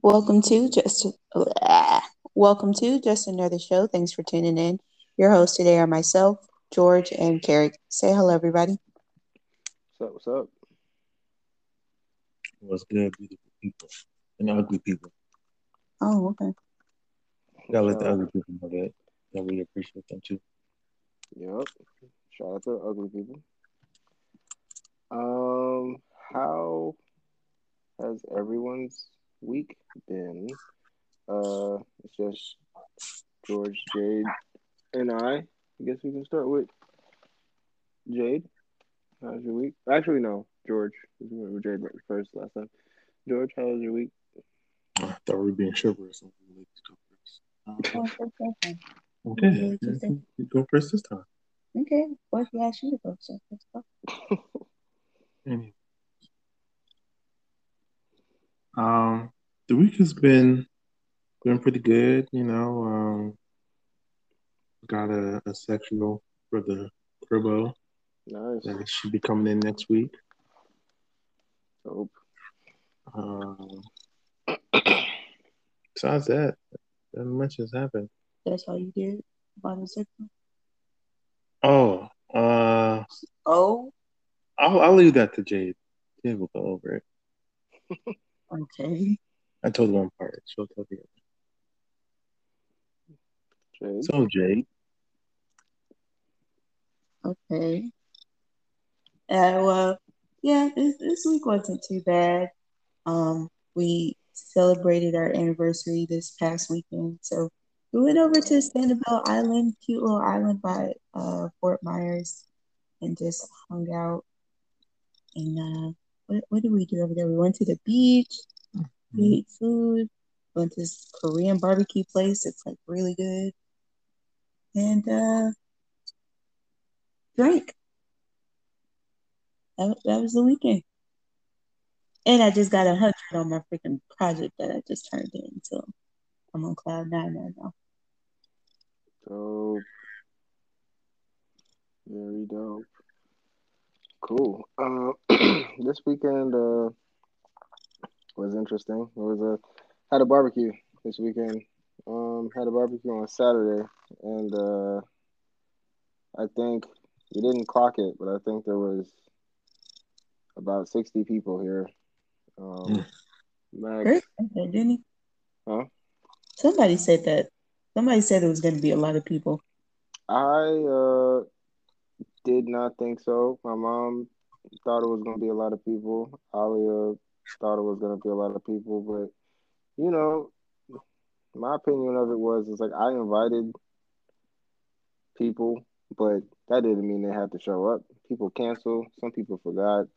Welcome to Just Another Show. Thanks for tuning in. Your hosts today are myself, George, and Carrick. Say hello, everybody. What's up? What's good, beautiful people and ugly people? Oh, okay. Gotta let the ugly people know that. I really appreciate them too. Yep. Shout out to the ugly people. How has everyone's week been? It's just George, Jade, and I guess we can start with Jade. How's your week? Actually, no, George. We went with Jade first last time. George, how was your week? I thought we were being chivalrous. Okay. You go first this time. Okay. Well, if you ask me to go, so let's go. Anyway. The week has been pretty good, you know. Got a sectional for the Cribbo. Nice. That should be coming in next week. Dope. Besides that, not much has happened. That's all you did by the sectional? Oh. I'll leave that to Jade. Jade will go over it. Okay. I told one part. She'll tell the other. Jade. So, Jade. Okay. This week wasn't too bad. We celebrated our anniversary this past weekend, so we went over to Sanibel Island, cute little island by Fort Myers, and just hung out. And what did we do over there? We went to the beach, we ate food, went to this Korean barbecue place. It's like really good, and drank. That was the weekend. And I just got 100 on my freaking project that I just turned in, so I'm on cloud 9 right now. Dope. Very dope. Cool. This weekend was interesting. Had a barbecue this weekend. Had a barbecue on Saturday, and I think we didn't clock it, but I think there was about 60 people here. Max, didn't he? Huh? Somebody said that. Somebody said it was going to be a lot of people. I did not think so. My mom thought it was going to be a lot of people. Alia thought it was going to be a lot of people, but you know, my opinion of it was like I invited people, but that didn't mean they had to show up. People canceled. Some people forgot.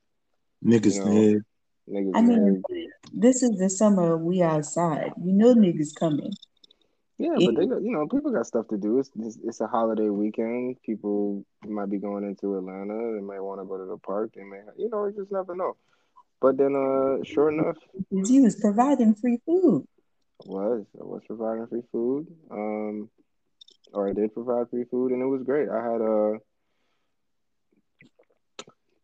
Niggas, you know, man. I mean, this is the summer. We outside. You know, niggas coming. Yeah, but they got, you know, people got stuff to do. It's a holiday weekend. People might be going into Atlanta. They might want to go to the park. They may, you know, you just never know. But then, sure enough, you was providing free food. I was providing free food. Or I did provide free food, and it was great. I had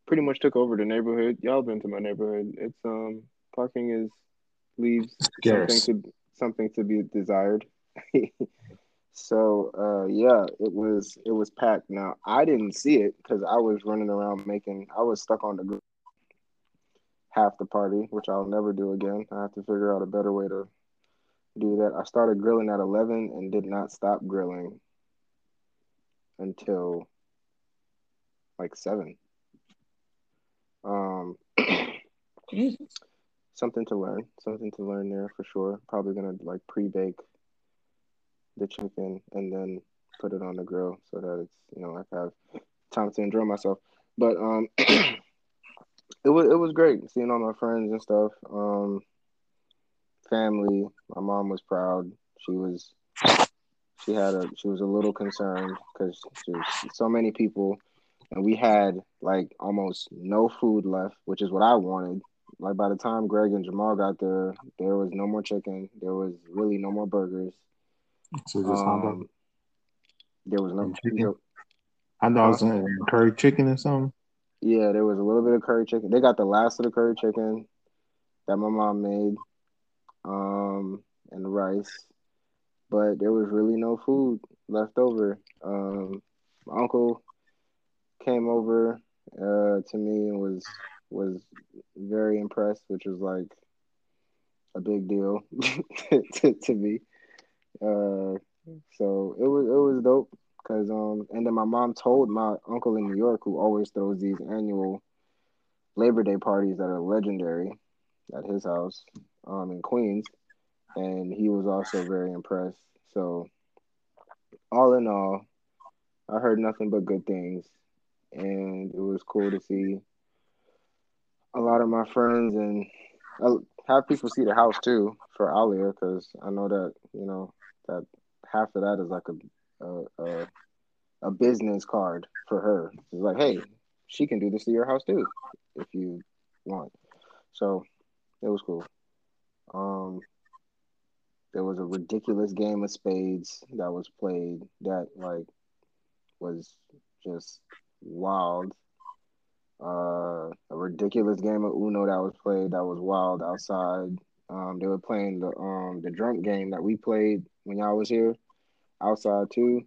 pretty much took over the neighborhood. Y'all been to my neighborhood. It's parking is leaves something to be desired. So it was packed. Now I didn't see it because I was running around I was stuck on the group half the party, which I'll never do again. I have to figure out a better way to do that. I started grilling at 11 and did not stop grilling until like 7. Something to learn there for sure. Probably gonna like pre-bake the chicken and then put it on the grill so that it's, you know, I have time to enjoy myself. But it was great seeing all my friends and stuff. Family. My mom was proud. She was a little concerned because there's so many people. And we had, like, almost no food left, which is what I wanted. Like, by the time Greg and Jamal got there, there was no more chicken. There was really no more burgers. So just There was no chicken. I thought it was some curry chicken or something. Yeah, there was a little bit of curry chicken. They got the last of the curry chicken that my mom made, and rice. But there was really no food left over. My uncle came over to me and was very impressed, which was like a big deal to me. So it was dope. Cause and then my mom told my uncle in New York, who always throws these annual Labor Day parties that are legendary at his house in Queens, and he was also very impressed. So all in all, I heard nothing but good things, and it was cool to see a lot of my friends and have people see the house too for Alia, because I know that that half of that is like a business card for her. It's like, hey, she can do this to your house too if you want. So it was cool. There was a ridiculous game of spades that was played that was just wild. A ridiculous game of Uno that was played that was wild outside. They were playing the drunk game that we played when y'all was here. Outside too,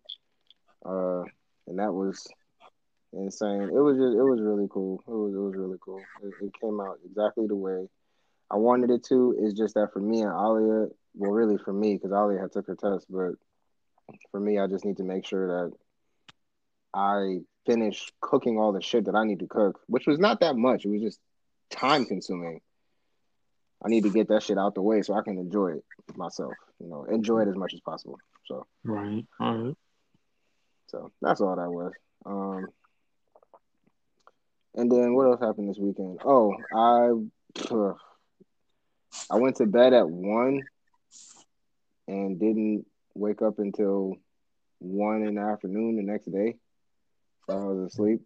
and that was insane. It was really cool. It was really cool. It came out exactly the way I wanted it to. It's just that for me and Alia, well, really for me, because Alia had took her test, but for me, I just need to make sure that I finish cooking all the shit that I need to cook, which was not that much. It was just time consuming. I need to get that shit out the way so I can enjoy it myself. Enjoy it as much as possible. So right. So that's all that was. And then what else happened this weekend? Oh, I went to bed at 1 and didn't wake up until 1 in the afternoon the next day. So I was asleep.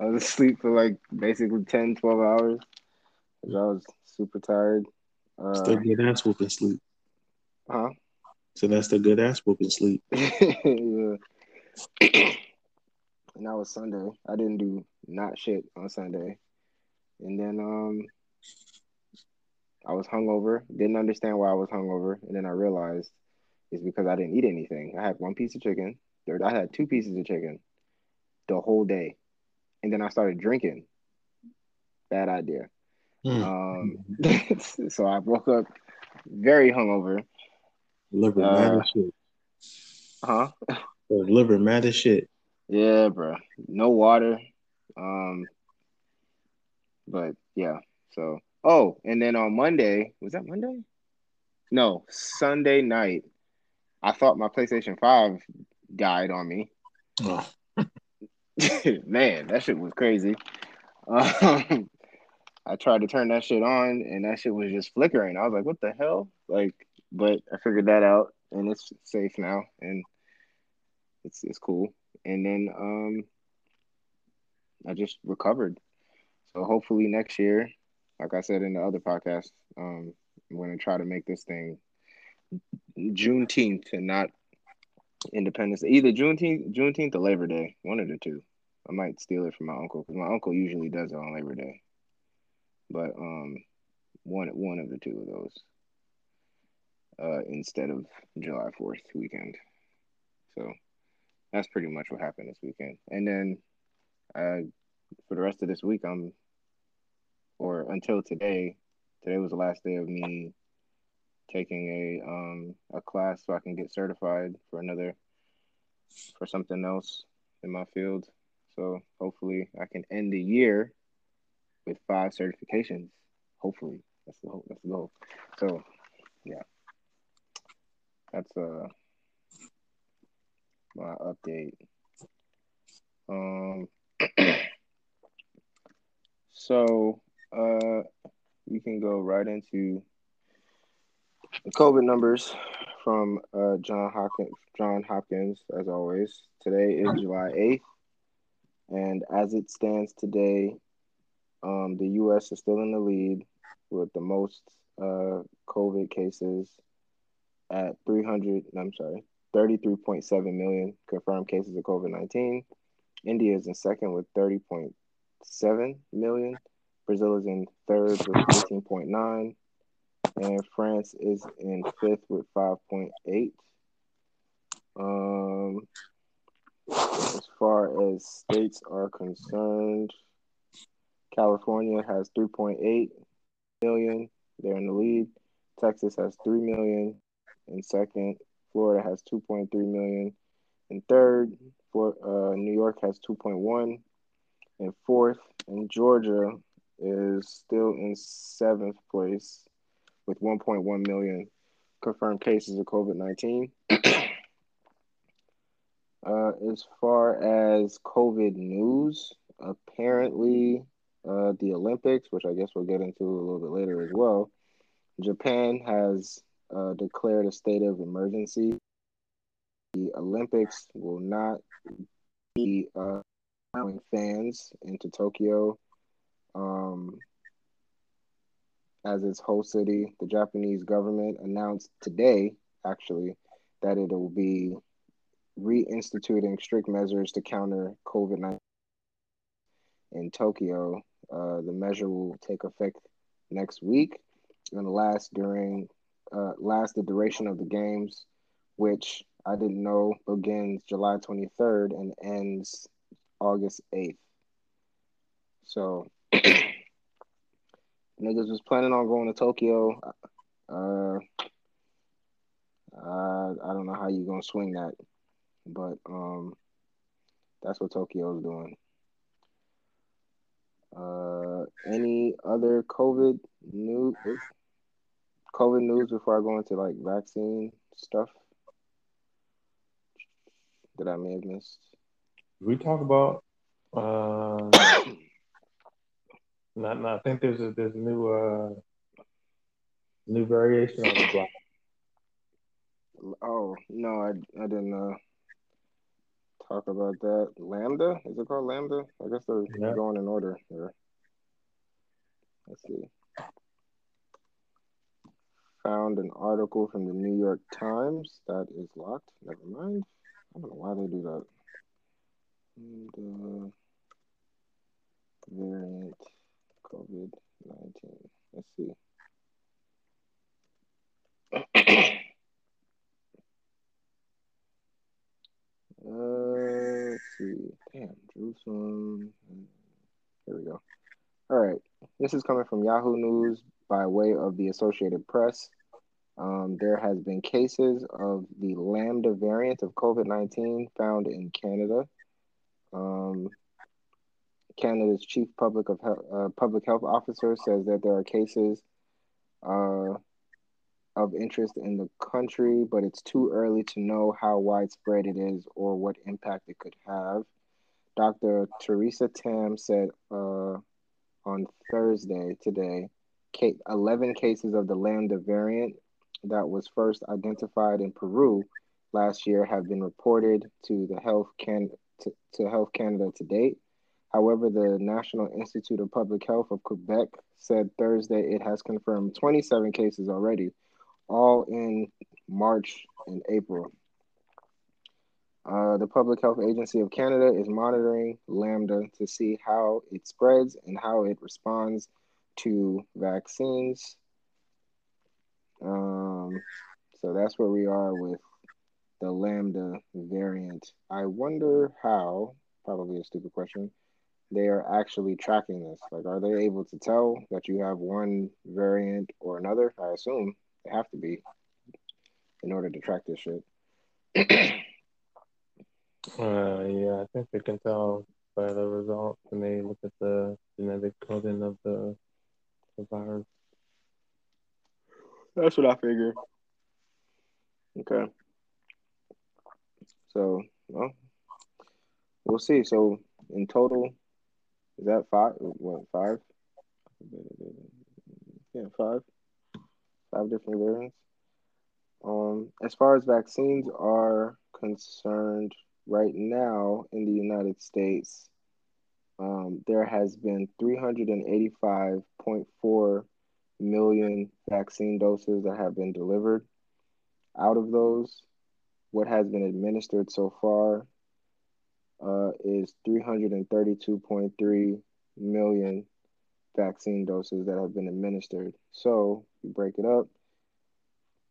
I was asleep for basically 10, 12 hours. Cause I was super tired. Still good ass whooping sleep. Huh? So that's the good ass whooping sleep. Yeah. And that was Sunday. I didn't do not shit on Sunday. And then I was hungover. Didn't understand why I was hungover. And then I realized it's because I didn't eat anything. I had one piece of chicken. I had two pieces of chicken the whole day. And then I started drinking. Bad idea. So I woke up very hungover. Liver mad as shit. Huh? Liver mad as shit. Yeah, bro. No water. But yeah. So and then on Monday, was that Monday? No, Sunday night. I thought my PlayStation 5 died on me. Oh. Man, that shit was crazy. I tried to turn that shit on, and that shit was just flickering. I was like, what the hell? But I figured that out, and it's safe now, and it's cool. And then I just recovered. So hopefully next year, like I said in the other podcast, I'm going to try to make this thing Juneteenth and not Independence Day. Either Juneteenth or Labor Day, one of the two. I might steal it from my uncle, because my uncle usually does it on Labor Day. But one of the two of those instead of July 4th weekend. So that's pretty much what happened this weekend. And then for the rest of this week, until today was the last day of me taking a class so I can get certified for something else in my field. So hopefully I can end the year with 5 certifications, hopefully. That's the hope. That's the goal. So, yeah, that's my update. So we can go right into the COVID numbers from John Hopkins, as always. Today is July 8th, and as it stands today, the U.S. is still in the lead with the most COVID cases at 33.7 million confirmed cases of COVID-19. India is in second with 30.7 million. Brazil is in third with 15.9. And France is in fifth with 5.8. As far as states are concerned, California has 3.8 million. They're in the lead. Texas has 3 million in second. Florida has 2.3 million in third. New York has 2.1 in fourth. And Georgia is still in seventh place with 1.1 million confirmed cases of COVID-19. As far as COVID news, apparently the Olympics, which I guess we'll get into a little bit later as well, Japan has declared a state of emergency. The Olympics will not be allowing fans into Tokyo as its host city. The Japanese government announced today, actually, that it will be reinstituting strict measures to counter COVID-19 in Tokyo. The measure will take effect next week and last during the duration of the games, which I didn't know begins July 23rd and ends August 8th. So niggas was planning on going to Tokyo. I don't know how you gonna swing that, but that's what Tokyo's doing. Any other COVID news? COVID news before I go into like vaccine stuff that I may have missed. We talk about I think there's a new variation on the block. Oh no, I didn't talk about that. Lambda? Is it called Lambda? I guess they're going in order here. Let's see. Found an article from the New York Times that is locked. Never mind. I don't know why they do that. And, variant COVID-19. Let's see. Let's see. Damn, Jerusalem. Here we go. All right. This is coming from Yahoo News by way of the Associated Press. There has been cases of the Lambda variant of COVID-19 found in Canada. Canada's chief public health officer says that there are cases of interest in the country, but it's too early to know how widespread it is or what impact it could have. Dr. Theresa Tam said on Thursday today, 11 cases of the Lambda variant that was first identified in Peru last year have been reported to the Health Canada to date. However, the National Institute of Public Health of Quebec said Thursday it has confirmed 27 cases already, all in March and April. The Public Health Agency of Canada is monitoring Lambda to see how it spreads and how it responds to vaccines. So that's where we are with the Lambda variant. I wonder how, probably a stupid question, they are actually tracking this. Like, are they able to tell that you have one variant or another? I assume they have to be in order to track this shit. Yeah, I think they can tell by the results when they look at the genetic coding of the virus. That's what I figured. Okay. So, well, we'll see. So, in total, is that five? What, five? Yeah, five. Five different variants. As far as vaccines are concerned, right now in the United States, there has been 385.4 million vaccine doses that have been delivered. Out of those, What has been administered so far is 332.3 million vaccine doses that have been administered. So you break it up,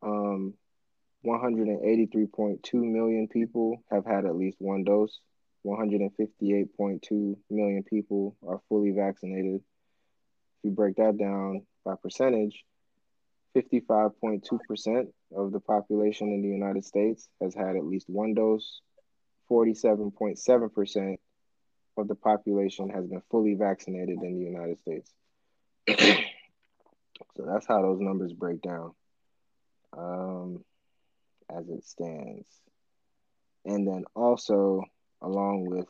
183.2 million people have had at least one dose. 158.2 million people are fully vaccinated. If you break that down by percentage, 55.2% of the population in the United States has had at least one dose. 47.7% of the population has been fully vaccinated in the United States. So that's how those numbers break down as it stands. And then also, along with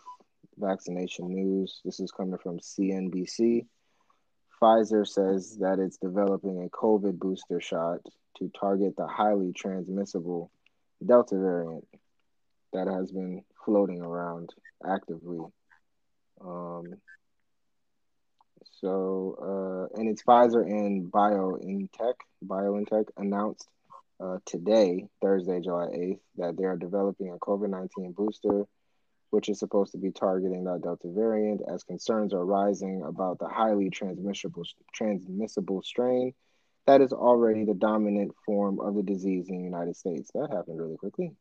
vaccination news, this is coming from CNBC. Pfizer says that it's developing a COVID booster shot to target the highly transmissible Delta variant that has been floating around actively. And it's Pfizer and BioNTech. BioNTech announced today, Thursday, July 8th, that they are developing a COVID-19 booster, which is supposed to be targeting that Delta variant, as concerns are rising about the highly transmissible strain that is already the dominant form of the disease in the United States. That happened really quickly.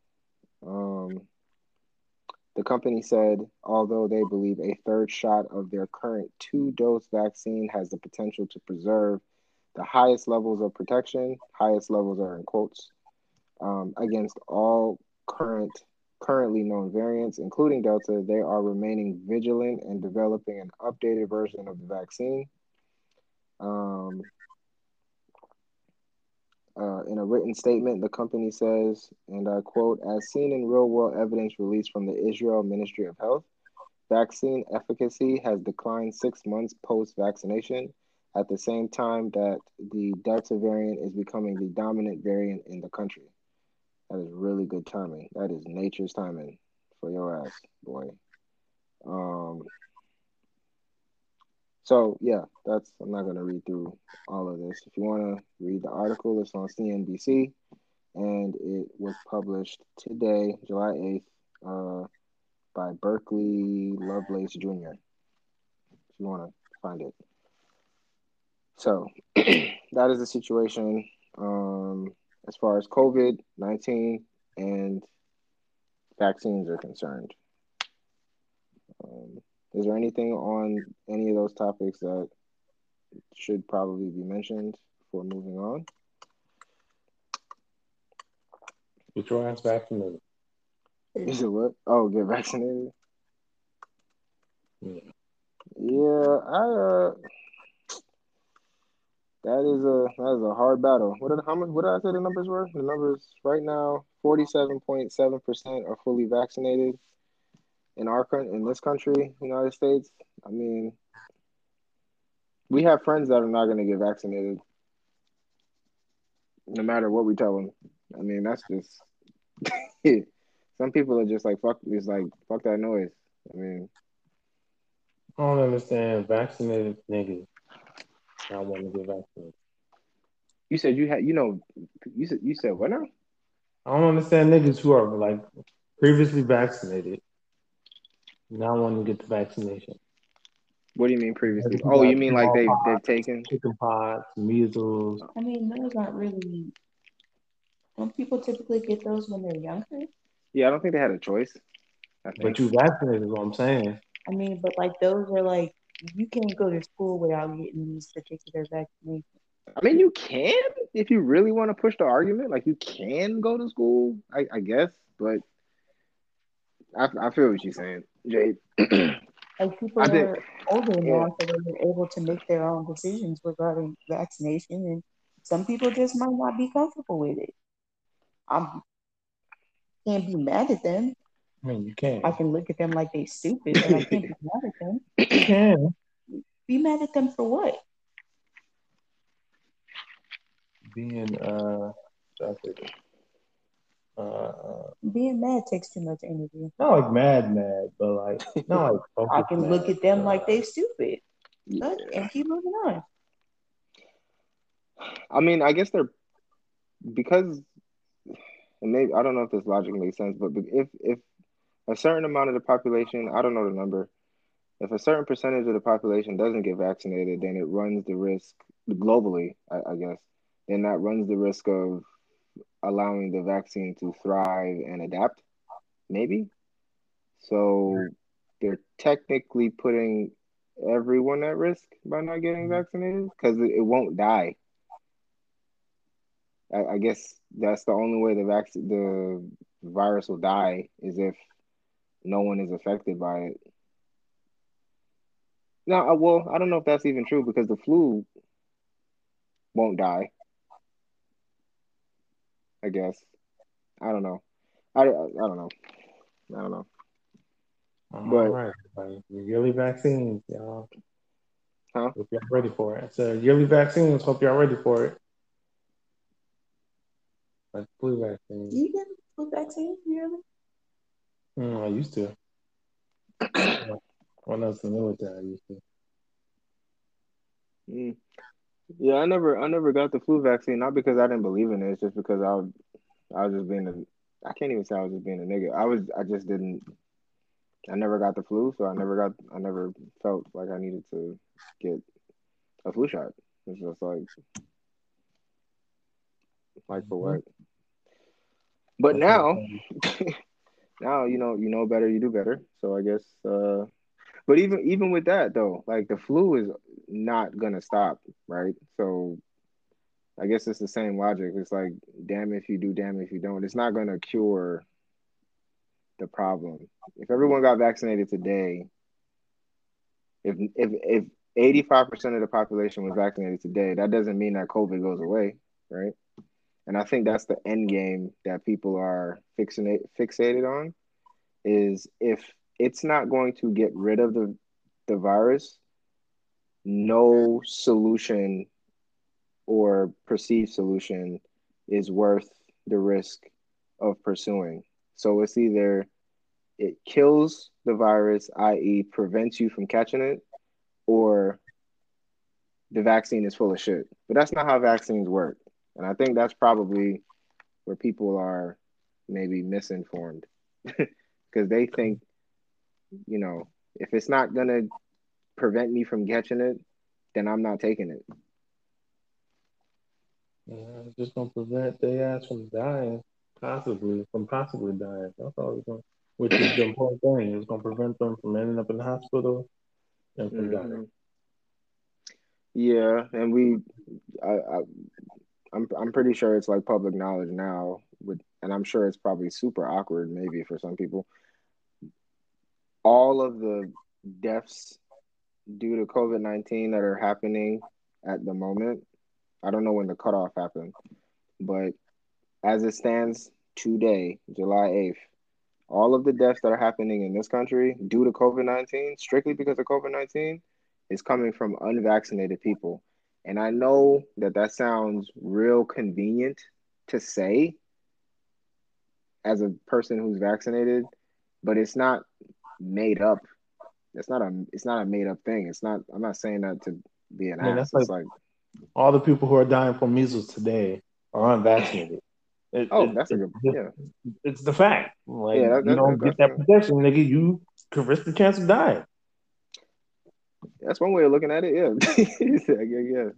The company said, although they believe a third shot of their current two-dose vaccine has the potential to preserve the highest levels of protection, highest levels are in quotes, against all currently known variants, including Delta, they are remaining vigilant and developing an updated version of the vaccine. In a written statement, the company says, and I quote, as seen in real-world evidence released from the Israel Ministry of Health, vaccine efficacy has declined 6 months post-vaccination, at the same time that the Delta variant is becoming the dominant variant in the country. That is really good timing. That is nature's timing for your ass, boy. I'm not going to read through all of this. If you want to read the article, it's on CNBC, and it was published today, July 8th, by Berkeley Lovelace Jr., if you want to find it. So that is the situation. As far as COVID-19 and vaccines are concerned. Is there anything on any of those topics that should probably be mentioned before moving on? Get your ass vaccinated. Is it what? Oh, get vaccinated? Yeah. That is a hard battle. What did I say the numbers were? The numbers right now, 47.7% are fully vaccinated in this country, United States. I mean, we have friends that are not going to get vaccinated, no matter what we tell them. I mean, that's just some people are just like fuck that noise. I mean, I don't understand vaccinated niggas. I want to get vaccinated. You said you said what now? I don't understand niggas who are like previously vaccinated now want to get the vaccination. What do you mean previously? Oh, you mean like they've taken chickenpox, measles? I mean, those aren't really. Don't people typically get those when they're younger? Yeah, I don't think they had a choice. But you vaccinated is what I'm saying. I mean, but like those are like. You can't go to school without getting these particular vaccinations. I mean, you can if you really want to push the argument. Like, you can go to school, I guess. But I feel what you're saying, Jade. Like, people are older now, so they're able to make their own decisions regarding vaccination, and some people just might not be comfortable with it. I can't be mad at them. I mean, you can. I can look at them like they stupid, but I can't be mad at them. You can. Be mad at them for what? Being mad takes too much energy. Not like mad, but like no. Like I can look at them like they stupid, but and keep moving on. I mean, I guess they're because and maybe, I don't know if this logic makes sense, but if a certain amount of the population, I don't know the number, if a certain percentage of the population doesn't get vaccinated, then it runs the risk globally, I guess, then that runs the risk of allowing the vaccine to thrive and adapt, maybe. So they're technically putting everyone at risk by not getting vaccinated because it won't die. I guess that's the only way the virus will die, is if no one is affected by it. Now, well, I don't know if that's even true because the flu won't die, I guess. I don't know. I don't know. All right, everybody. Your yearly vaccines, y'all. Huh? Hope y'all ready for it. So yearly vaccines, hope y'all ready for it. Like flu vaccine. Do you get flu vaccine yearly? I used to. When I was in the military, I used to. Yeah, I never got the flu vaccine, not because I didn't believe in it, it's just because I was just being I can't even say I was just being a nigga. I never got the flu, so I never felt like I needed to get a flu shot. It's just like for what? But now you know better, you do better. So I guess, but even with that though, like the flu is not gonna stop, right? So I guess it's the same logic. It's like, damn if you do, damn if you don't. It's not gonna cure the problem. If everyone got vaccinated today, if 85% of the population was vaccinated today, that doesn't mean that COVID goes away, right? And I think that's the end game that people are fixated on, is if it's not going to get rid of the virus, no solution or perceived solution is worth the risk of pursuing. So it's either it kills the virus, i.e. prevents you from catching it, or the vaccine is full of shit. But that's not how vaccines work. And I think that's probably where people are maybe misinformed because they think, you know, if it's not going to prevent me from catching it, then I'm not taking it. Yeah, it's just going to prevent their ass from dying. Possibly dying. That's all it's going. Which is the important thing. It's going to prevent them from ending up in the hospital and from dying. Yeah, and I'm pretty sure it's like public knowledge now. And I'm sure it's probably super awkward, maybe for some people. All of the deaths due to COVID-19 that are happening at the moment. I don't know when the cutoff happened, but as it stands today, July 8th, all of the deaths that are happening in this country due to COVID-19, strictly because of COVID-19, is coming from unvaccinated people. And I know that sounds real convenient to say as a person who's vaccinated, but it's not made up. It's not a made up thing. I'm not saying that to be an ass. It's like all the people who are dying from measles today are unvaccinated. That's a good point. Yeah. It's the fact. Like, yeah, you don't get that protection, nigga, you could risk the chance of dying. That's one way of looking at it, yeah. Yeah.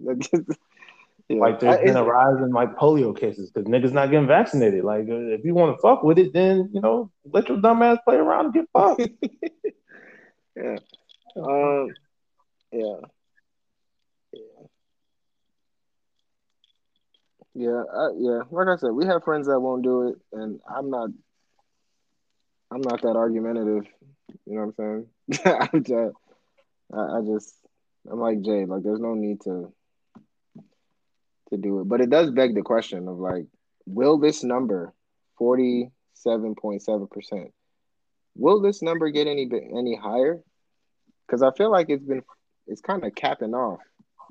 Like, there's been a rise in, like, polio cases because niggas not getting vaccinated. Like, if you want to fuck with it, then, you know, let your dumb ass play around and get fucked. Yeah. Yeah. Like I said, we have friends that won't do it, and I'm not that argumentative. You know what I'm saying? I'm like Jay. Like, there's no need to do it, but it does beg the question of, like, will this number, 47.7%, will this number get any higher? Because I feel like it's kind of capping off.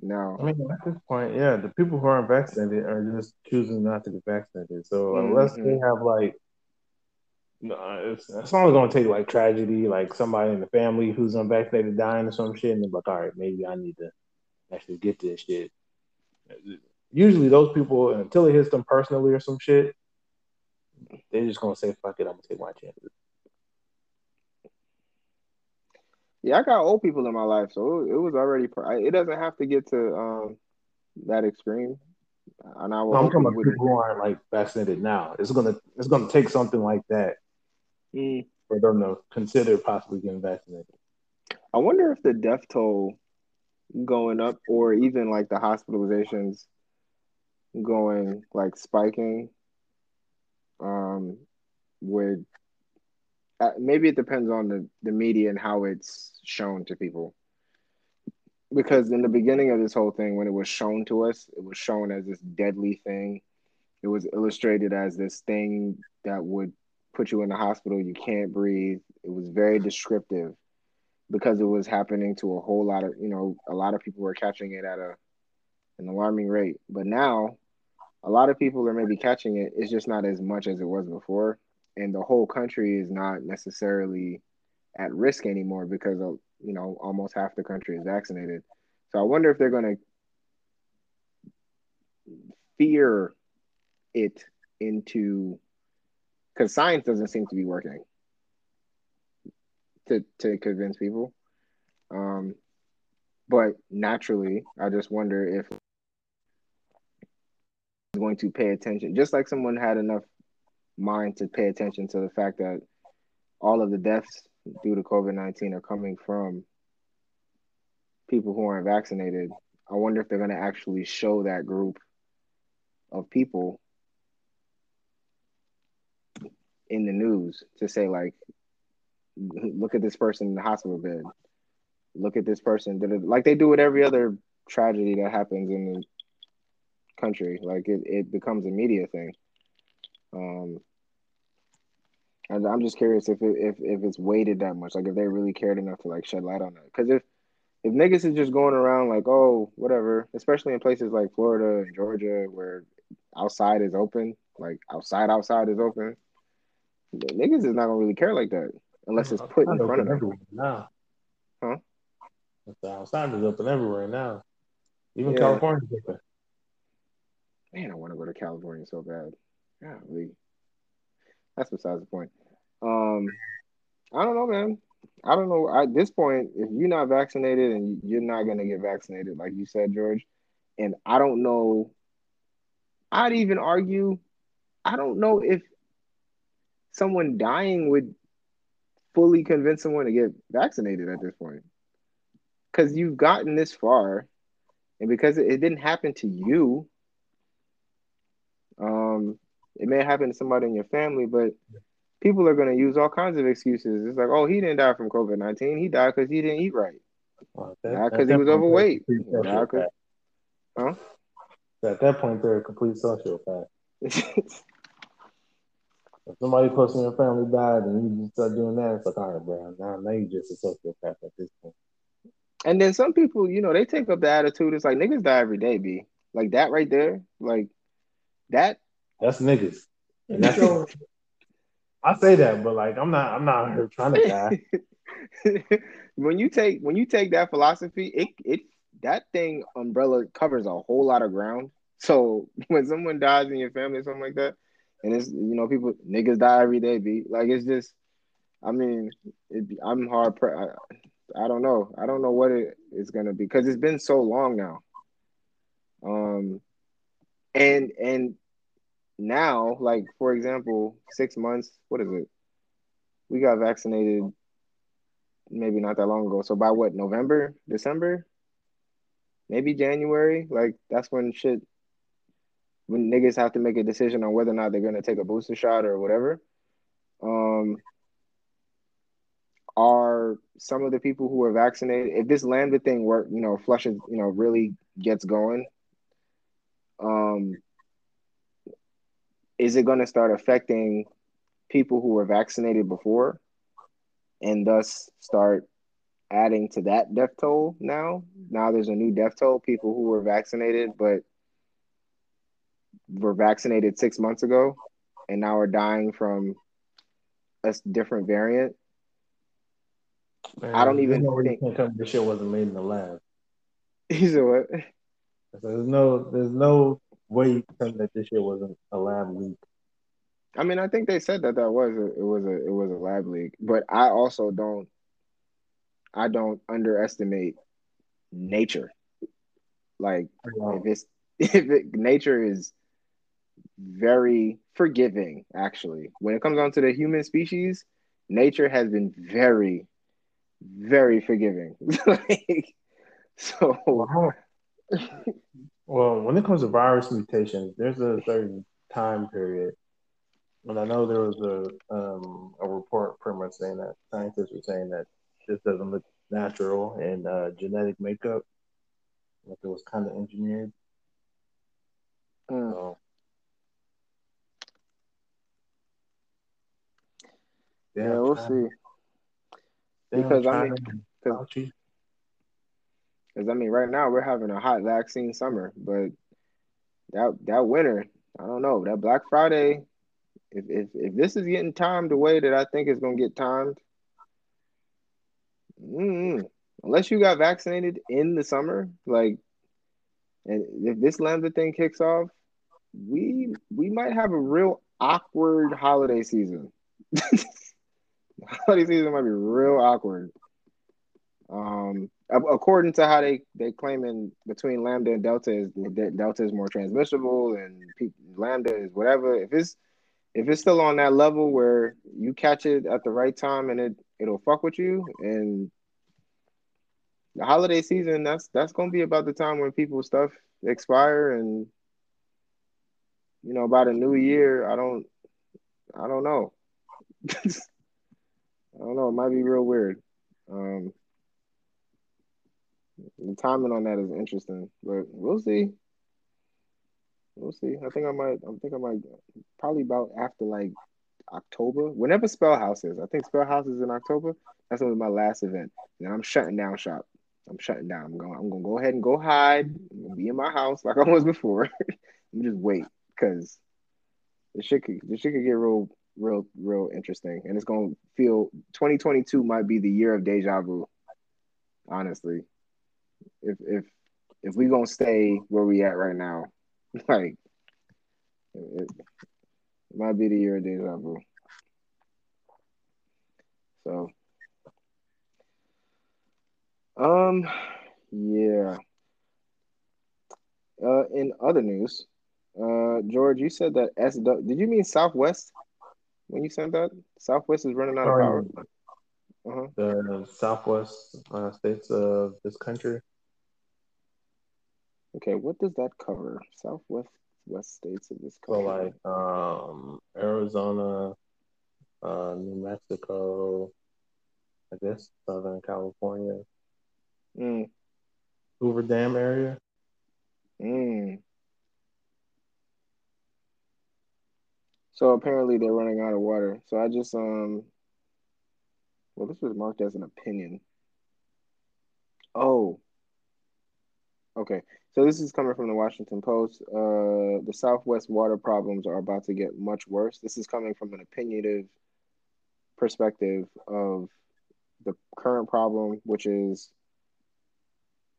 No, I mean, at this point, yeah, the people who aren't vaccinated are just choosing not to get vaccinated. So unless they have, like, it's only going to take, like, tragedy, like somebody in the family who's unvaccinated dying or some shit, and they're like, all right, maybe I need to actually get this shit. Usually those people, until it hits them personally or some shit, they're just gonna say, "Fuck it, I'm gonna take my chances." Yeah, I got old people in my life, so it was already. It doesn't have to get to that extreme. And I I'm talking about people who aren't like vaccinated now. It's gonna take something like that for them to consider possibly getting vaccinated. I wonder if the death toll going up, or even like the hospitalizations going like spiking, would maybe it depends on the media and how it's shown to people. Because in the beginning of this whole thing, when it was shown to us, it was shown as this deadly thing. It was illustrated as this thing that would put you in the hospital. You can't breathe. It was very descriptive because it was happening to a whole lot of, a lot of people were catching it at an alarming rate. But now a lot of people are maybe catching it. It's just not as much as it was before. And the whole country is not necessarily at risk anymore because of, almost half the country is vaccinated. So I wonder if they're going to fear it because science doesn't seem to be working to convince people. But naturally, I just wonder if it's going to pay attention, just like someone had enough mind to pay attention to the fact that all of the deaths due to COVID-19 are coming from people who aren't vaccinated. I wonder if they're going to actually show that group of people in the news to say, like, look at this person in the hospital bed. Look at this person. Like they do with every other tragedy that happens in the country. Like it becomes a media thing. And I'm just curious if it's weighted that much, like if they really cared enough to like shed light on that. Because if niggas is just going around like, oh, whatever, especially in places like Florida and Georgia where outside is open, like outside is open, niggas is not gonna really care like that unless it's put in front of them. Now, huh? The outside is open everywhere now, even California's open. Man, I want to go to California so bad. Golly. That's besides the point. I don't know, man. I don't know. At this point, if you're not vaccinated and you're not going to get vaccinated, like you said, George, and I don't know, I'd even argue, I don't know if someone dying would fully convince someone to get vaccinated at this point. Because you've gotten this far, and because it didn't happen to you, it may happen to somebody in your family, but people are going to use all kinds of excuses. It's like, oh, he didn't die from COVID-19. He died because he didn't eat right. Died because he was overweight. Huh? At that point, they're a complete sociopath. If somebody close in your family died and you just start doing that, it's like, all right, bro, now you're just a sociopath at this point. And then some people, they take up the attitude. It's like, niggas die every day, B. Like that right there, like that. That's niggas. And that's I say that, but like I'm not here trying to die. When you take that philosophy, it that thing umbrella covers a whole lot of ground. So when someone dies in your family or something like that, and it's people niggas die every day, B. Like it's just, I mean, I'm hard. I don't know. I don't know what it is gonna be because it's been so long now. And. Now, like, for example, 6 months, what is it? We got vaccinated maybe not that long ago. So by what, November, December? Maybe January? Like, that's when niggas have to make a decision on whether or not they're going to take a booster shot or whatever. Are some of the people who are vaccinated, if this Lambda thing works, flushes, really gets going, is it going to start affecting people who were vaccinated before and thus start adding to that death toll now? Now there's a new death toll, people who were vaccinated but were vaccinated 6 months ago and now are dying from a different variant. Man, I don't even know. This shit wasn't made in the lab. You said what? There's no way you can tell that this shit wasn't a lab leak. I mean, I think they said that it was a lab leak, but I also don't underestimate nature. Like, nature is very forgiving, actually. When it comes down to the human species, nature has been very, very forgiving. Well, when it comes to virus mutations, there's a certain time period. And I know there was a report pretty much saying that scientists were saying that this doesn't look natural and genetic makeup, like it was kind of engineered. So, yeah, we'll see. Because right now we're having a hot vaccine summer, but that winter, I don't know, that Black Friday. If this is getting timed the way that I think it's gonna get timed, unless you got vaccinated in the summer, like, and if this Lambda thing kicks off, we might have a real awkward holiday season. Holiday season might be real awkward. According to how they claim in between Lambda and Delta is that Delta is more transmissible and Lambda is whatever. If it's still on that level where you catch it at the right time and it'll fuck with you, and the holiday season, that's gonna be about the time when people's stuff expire, and by the new year, I don't know. I don't know. It might be real weird. The timing on that is interesting, but we'll see. We'll see. I think I might probably about after like October, whenever Spell House is. I think Spell House is in October. That's gonna be my last event. Then I'm shutting down shop. I'm shutting down. I'm gonna go ahead and go hide. I'm gonna be in my house like I was before. I'm just wait, because the shit could get real interesting, and it's gonna feel 2022 might be the year of deja vu. Honestly, if we gonna stay where we at right now. Like, it might be the year of deja vu. So, yeah. In other news, George, you said that did you mean Southwest when you said that? Southwest is running out of power. The Southwest states of this country. Okay, what does that cover? Southwest states of this country. So, like, Arizona, New Mexico, I guess Southern California, Hoover Dam area. So apparently they're running out of water. So I just well, this was marked as an opinion. Oh. Okay, so this is coming from the Washington Post. The Southwest water problems are about to get much worse. This is coming from an opinionative perspective of the current problem, which is,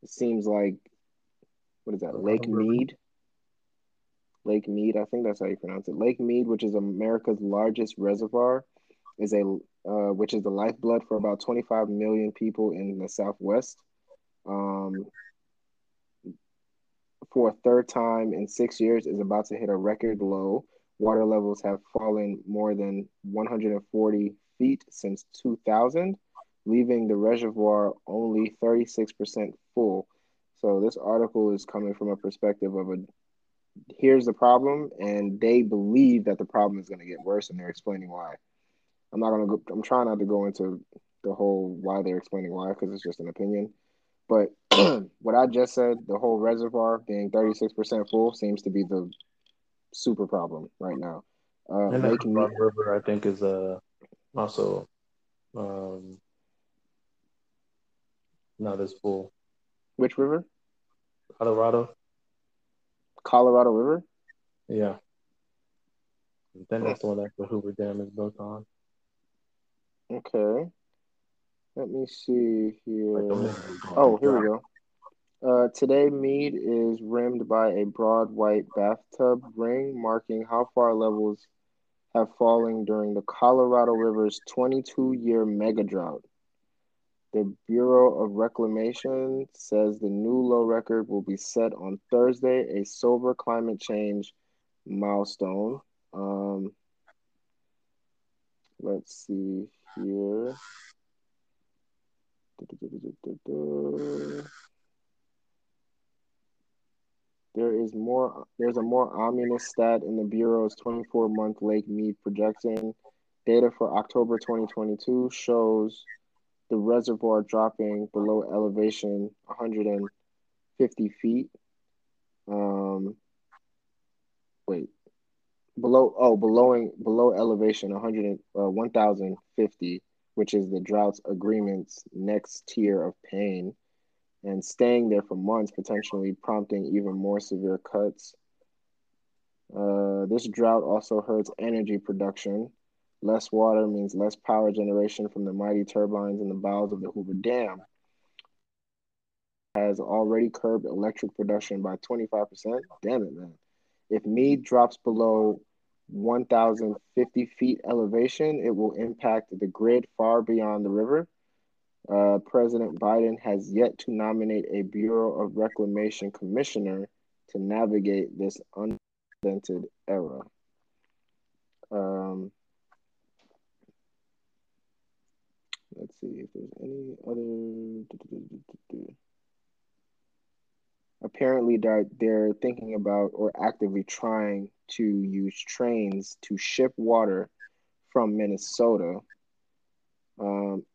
it seems like, what is that, Lake Mead? Lake Mead, I think that's how you pronounce it. Lake Mead, which is America's largest reservoir, which is the lifeblood for about 25 million people in the Southwest. For a third time in 6 years, is about to hit a record low. Water levels have fallen more than 140 feet since 2000, leaving the reservoir only 36% full. So this article is coming from a perspective of here's the problem, and they believe that the problem is going to get worse, and they're explaining why. I'm trying not to go into the whole why they're explaining why, because it's just an opinion. But what I just said, the whole reservoir being 36% full seems to be the super problem right now. And the Colorado River, I think, is also not as full. Which river? Colorado. Colorado River? Yeah. Then that's the one that the Hoover Dam is built on. Okay. Let me see here. Oh, here we go. Today, Mead is rimmed by a broad white bathtub ring, marking how far levels have fallen during the Colorado River's 22-year mega drought. The Bureau of Reclamation says the new low record will be set on Thursday, a sober climate change milestone. Let's see here. There's a more ominous stat in the Bureau's 24-month Lake Mead projection. Data for October 2022 shows the reservoir dropping below elevation 150 feet. Below elevation 1,050, which is the drought's agreement's next tier of pain, and staying there for months, potentially prompting even more severe cuts. This drought also hurts energy production. Less water means less power generation from the mighty turbines in the bowels of the Hoover Dam. Has already curbed electric production by 25%. Damn it, man. If Mead drops below 1,050 feet elevation, it will impact the grid far beyond the river. President Biden has yet to nominate a Bureau of Reclamation commissioner to navigate this unprecedented era. Let's see if there's any other. Apparently, they're thinking about or actively trying to use trains to ship water from Minnesota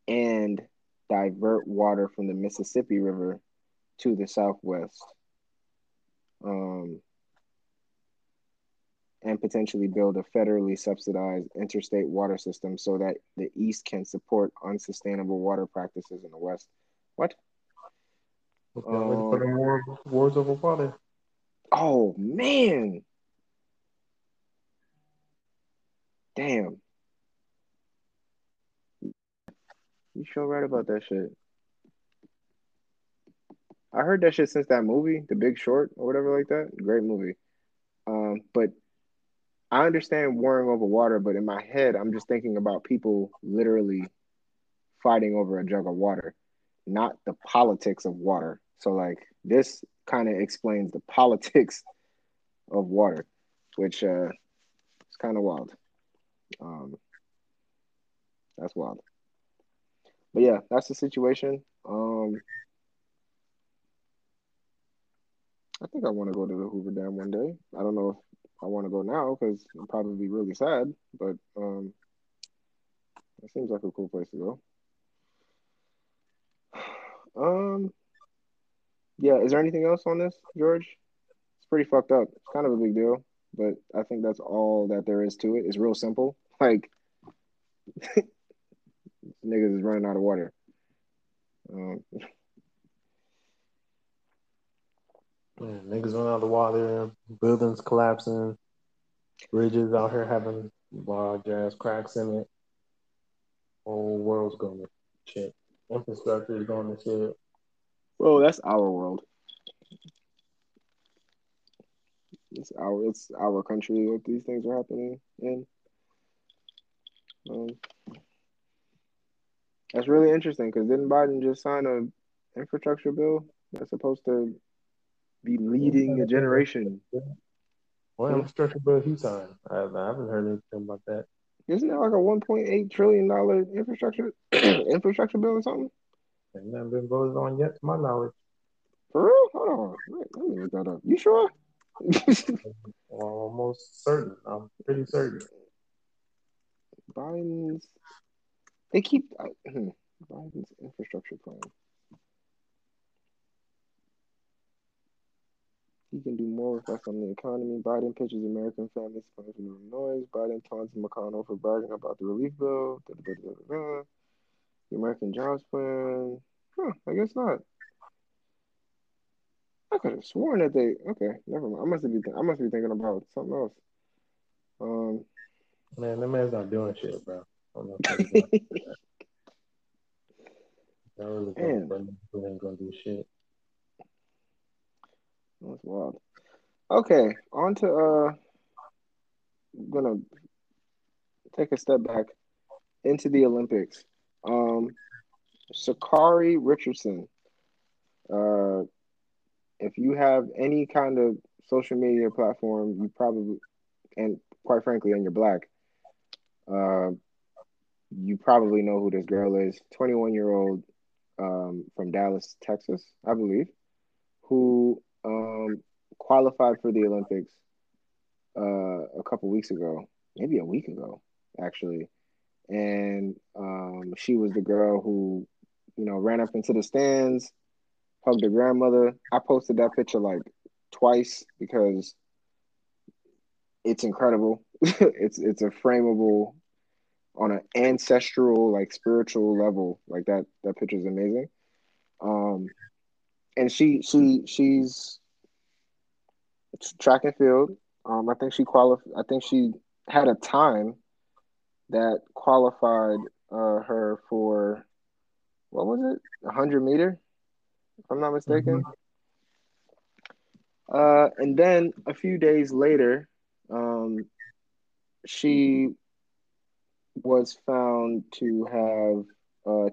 and divert water from the Mississippi River to the Southwest and potentially build a federally subsidized interstate water system so that the East can support unsustainable water practices in the West. What? Wars over water. Oh, man. Damn. You sure right about that shit. I heard that shit since that movie, The Big Short or whatever like that. Great movie. But I understand warring over water, but in my head, I'm just thinking about people literally fighting over a jug of water, not the politics of water. So, like, this kind of explains the politics of water, which is kind of wild. That's wild. But, yeah, that's the situation. I think I want to go to the Hoover Dam one day. I don't know if I want to go now because it'll probably be really sad, but it seems like a cool place to go. Yeah, is there anything else on this, George? It's pretty fucked up. It's kind of a big deal, but I think that's all that there is to it. It's real simple. Like, niggas is running out of water. Yeah, niggas running out of water, buildings collapsing, bridges out here having large ass cracks in it. Whole world's going to shit. Infrastructure is going to shit. Bro, that's our world. It's our country that these things are happening in. That's really interesting because didn't Biden just sign an infrastructure bill that's supposed to be leading a generation? What infrastructure bill he signed? I haven't heard anything about that. Isn't that like a $1.8 trillion infrastructure bill or something? Ain't nothing been voted on yet, to my knowledge. For real? Hold on. Let me look that up. You sure? Almost certain. I'm pretty certain. Biden's infrastructure plan. He can do more with us on the economy. Biden pitches American families from Illinois. Biden taunts McConnell for bragging about the relief bill. The American Jobs Plan. Huh, I guess not. I could have sworn that they... Okay, never mind. I must be thinking about something else. Man, that man's not doing shit, bro. I don't know if he's doing shit. That really ain't gonna do shit. That's wild. Okay, I'm gonna take a step back into the Olympics. Sha'Carri Richardson, if you have any kind of social media platform, you probably, and quite frankly, and you're Black, you probably know who this girl is. 21-year-old from Dallas, Texas, I believe, who qualified for the Olympics a couple weeks ago, maybe a week ago, actually. And she was the girl who, you know, ran up into the stands, hugged her grandmother. I posted that picture like twice because it's incredible. It's a frameable on an ancestral, like spiritual level. Like that picture is amazing. And she's track and field. I think she qualified. I think she had a time that qualified her for, what was it, 100 meter, if I'm not mistaken. Mm-hmm. And then a few days later, she was found to have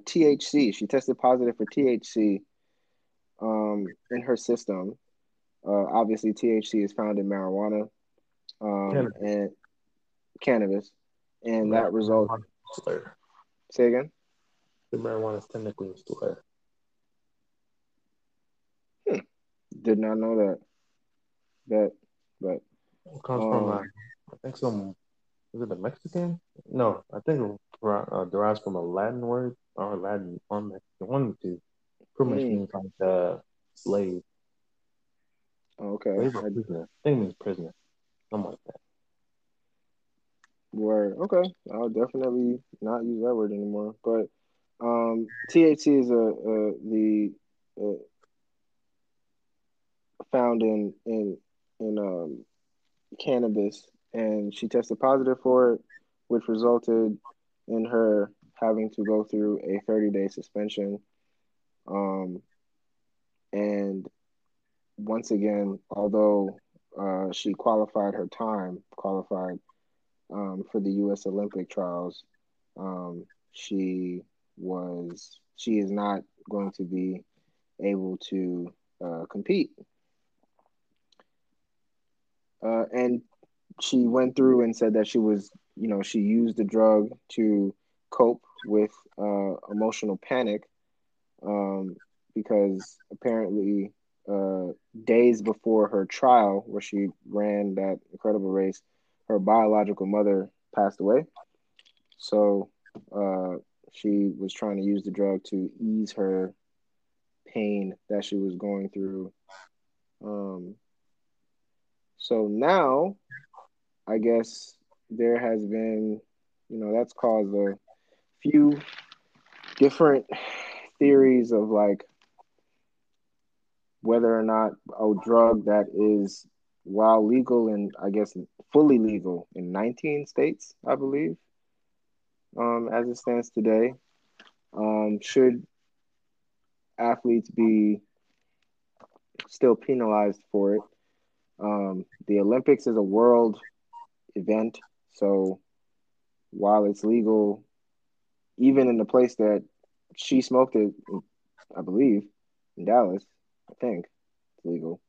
THC. She tested positive for THC in her system. Obviously, THC is found in marijuana and cannabis. And that result. Say again? The marijuana is technically a still there. Did not know that. But it comes from, I think some, is it a Mexican? No, I think it derives from a Latin word or Latin on Mexican. One of the two. Pretty much means like the slave. Okay. Slave or prisoner. I think it means prisoner. Something like that. Word. Okay. I'll definitely not use that word anymore. But THC is found in cannabis, and she tested positive for it, which resulted in her having to go through a 30-day suspension. And once again, although she qualified her time, for the U.S. Olympic trials, she is not going to be able to compete. And she went through and said that she was, you know, she used the drug to cope with emotional panic because apparently days before her trial where she ran that incredible race, her biological mother passed away. So she was trying to use the drug to ease her pain that she was going through. So now, I guess there has been, you know, that's caused a few different theories of like whether or not a drug that is, while legal and I guess fully legal in 19 states, I believe, as it stands today, should athletes be still penalized for it? The Olympics is a world event, so while it's legal, even in the place that she smoked it, I believe, in Dallas, I think it's legal.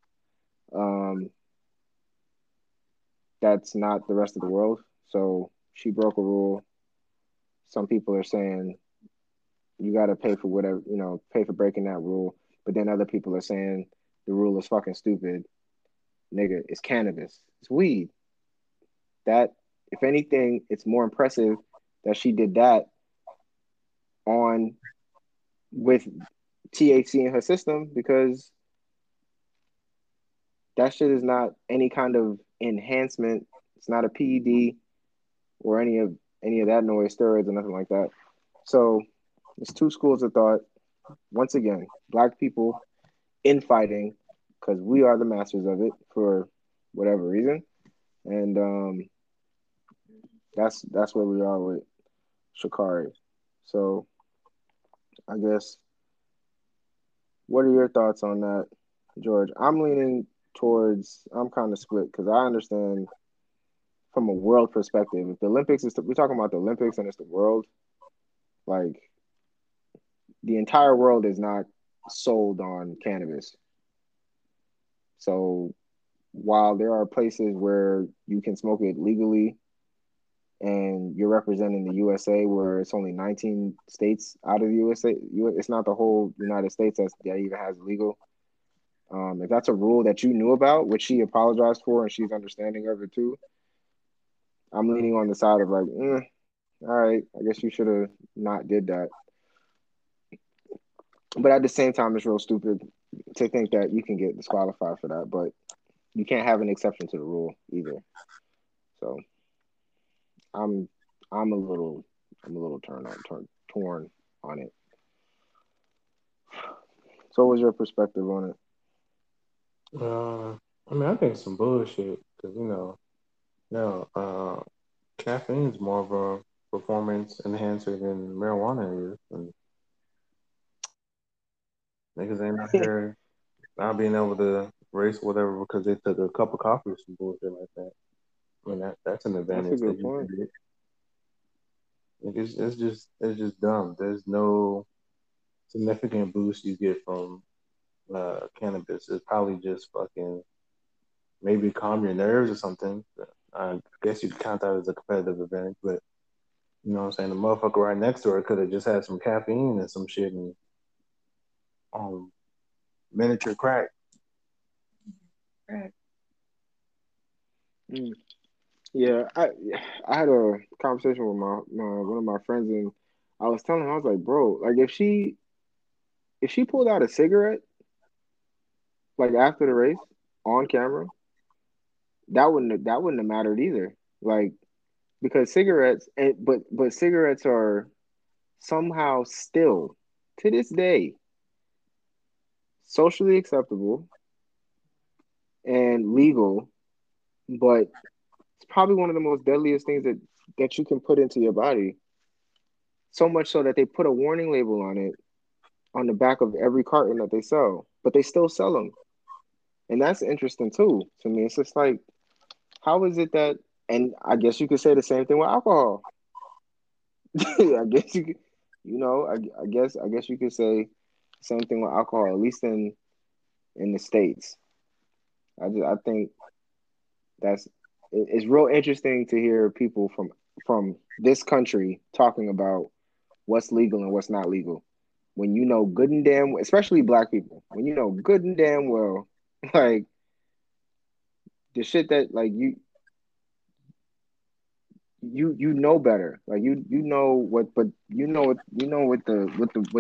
That's not the rest of the world. So she broke a rule. Some people are saying you got to pay for whatever, you know, pay for breaking that rule. But then other people are saying the rule is fucking stupid. Nigga, it's cannabis. It's weed. That, if anything, it's more impressive that she did that on with THC in her system because that shit is not any kind of enhancement. It's not a PED or any of that noise, steroids or nothing like that. So there's two schools of thought. Once again, Black people infighting because we are the masters of it for whatever reason, and that's where we are with Sha'Carri. So I guess what are your thoughts on that, George? I'm kind of split because I understand from a world perspective, if the Olympics is, we're talking about the Olympics and it's the world, like the entire world is not sold on cannabis. So while there are places where you can smoke it legally and you're representing the USA where it's only 19 states out of the USA, it's not the whole United States that even has legal. If that's a rule that you knew about, which she apologized for and she's understanding of it too, I'm leaning on the side of like, all right, I guess you should have not did that. But at the same time, it's real stupid to think that you can get disqualified for that, but you can't have an exception to the rule either. So I'm a little torn on it. So what was your perspective on it? I think it's some bullshit because, caffeine is more of a performance enhancer than marijuana is. And niggas ain't out here not being able to race whatever because they took a cup of coffee or some bullshit like that. I mean, that's an advantage. That's a good point. It's just dumb. There's no significant boost you get from cannabis. It's probably just fucking maybe calm your nerves or something. I guess you could count that as a competitive advantage, but you know what I'm saying? The motherfucker right next to her could have just had some caffeine and some shit and miniature crack. Right. Yeah, I had a conversation with one of my friends, and I was telling him, I was like, bro, like if she pulled out a cigarette, like after the race on camera, that wouldn't have mattered either. Like because cigarettes, but cigarettes are somehow still to this day socially acceptable and legal, but it's probably one of the most deadliest things that you can put into your body. So much so that they put a warning label on it on the back of every carton that they sell, but they still sell them. And that's interesting too to me. It's just like, how is it that, and I guess you could say the same thing with alcohol. I guess you could, I guess you could say the same thing with alcohol, at least in the States. I think it's real interesting to hear people from this country talking about what's legal and what's not legal. When you know good and damn, especially black people, when you know good and damn well, like the shit that like you know better, like you know what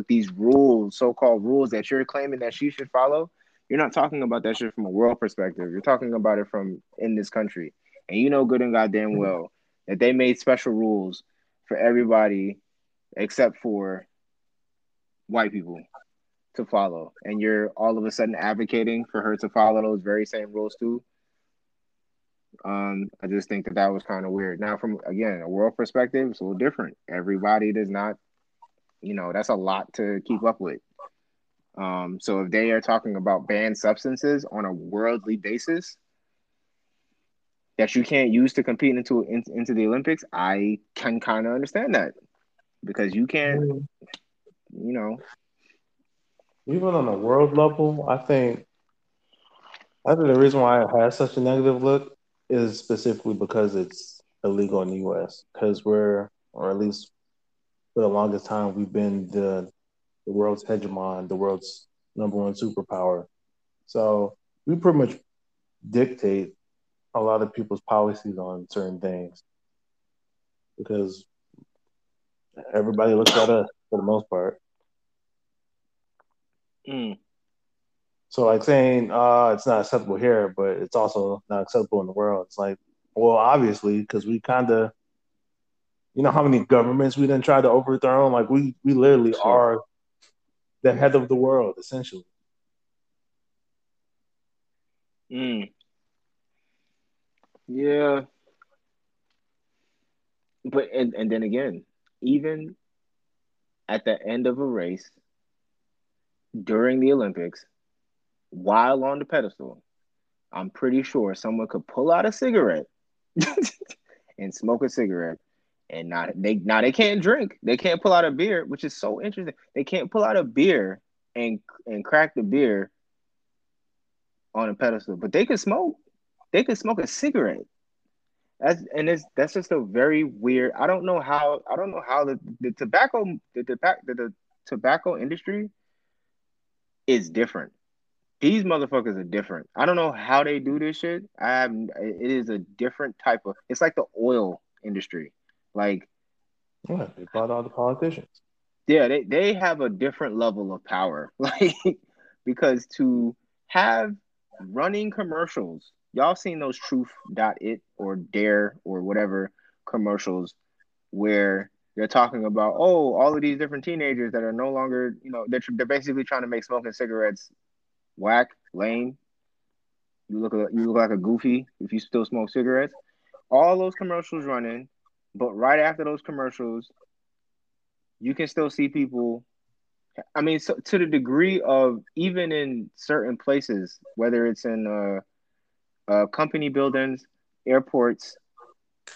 these rules, so-called rules that you're claiming that she should follow. You're not talking about that shit from a world perspective. You're talking about it from in this country. And you know good and goddamn well that they made special rules for everybody except for white people to follow. And you're all of a sudden advocating for her to follow those very same rules too. I just think that was kind of weird. Now from, again, a world perspective, it's a little different. Everybody does not, that's a lot to keep up with. So if they are talking about banned substances on a worldly basis that you can't use to compete into the Olympics, I can kind of understand that because you can't, Even on a world level, I think the reason why it has such a negative look is specifically because it's illegal in the U.S. because or at least for the longest time, we've been the world's hegemon, the world's number one superpower. So we pretty much dictate a lot of people's policies on certain things because everybody looks at us for the most part. Mm. So like saying, it's not acceptable here, but it's also not acceptable in the world. It's like, well, obviously, because we kind of, how many governments we didn't try to overthrow? Like we literally are the head of the world, essentially. Yeah. But and then again, even at the end of a race, during the Olympics, while on the pedestal, I'm pretty sure someone could pull out a cigarette and smoke a cigarette, and now they can't drink. They can't pull out a beer, which is so interesting. They can't pull out a beer and crack the beer on a pedestal, but they can smoke. They can smoke a cigarette. That's just a very weird. I don't know how the tobacco industry is different. These motherfuckers are different. I don't know how they do this shit. It is a different type of. It's like the oil industry. Like, yeah, they bought all the politicians. Yeah, they have a different level of power. Like, because to have running commercials. Y'all seen those truth.it or Dare or whatever commercials where they're talking about, oh, all of these different teenagers that are no longer, you know, they're basically trying to make smoking cigarettes whack, lame. You look like a goofy if you still smoke cigarettes. All those commercials running, but right after those commercials, you can still see people. I mean, so, to the degree of even in certain places, whether it's in company buildings, airports,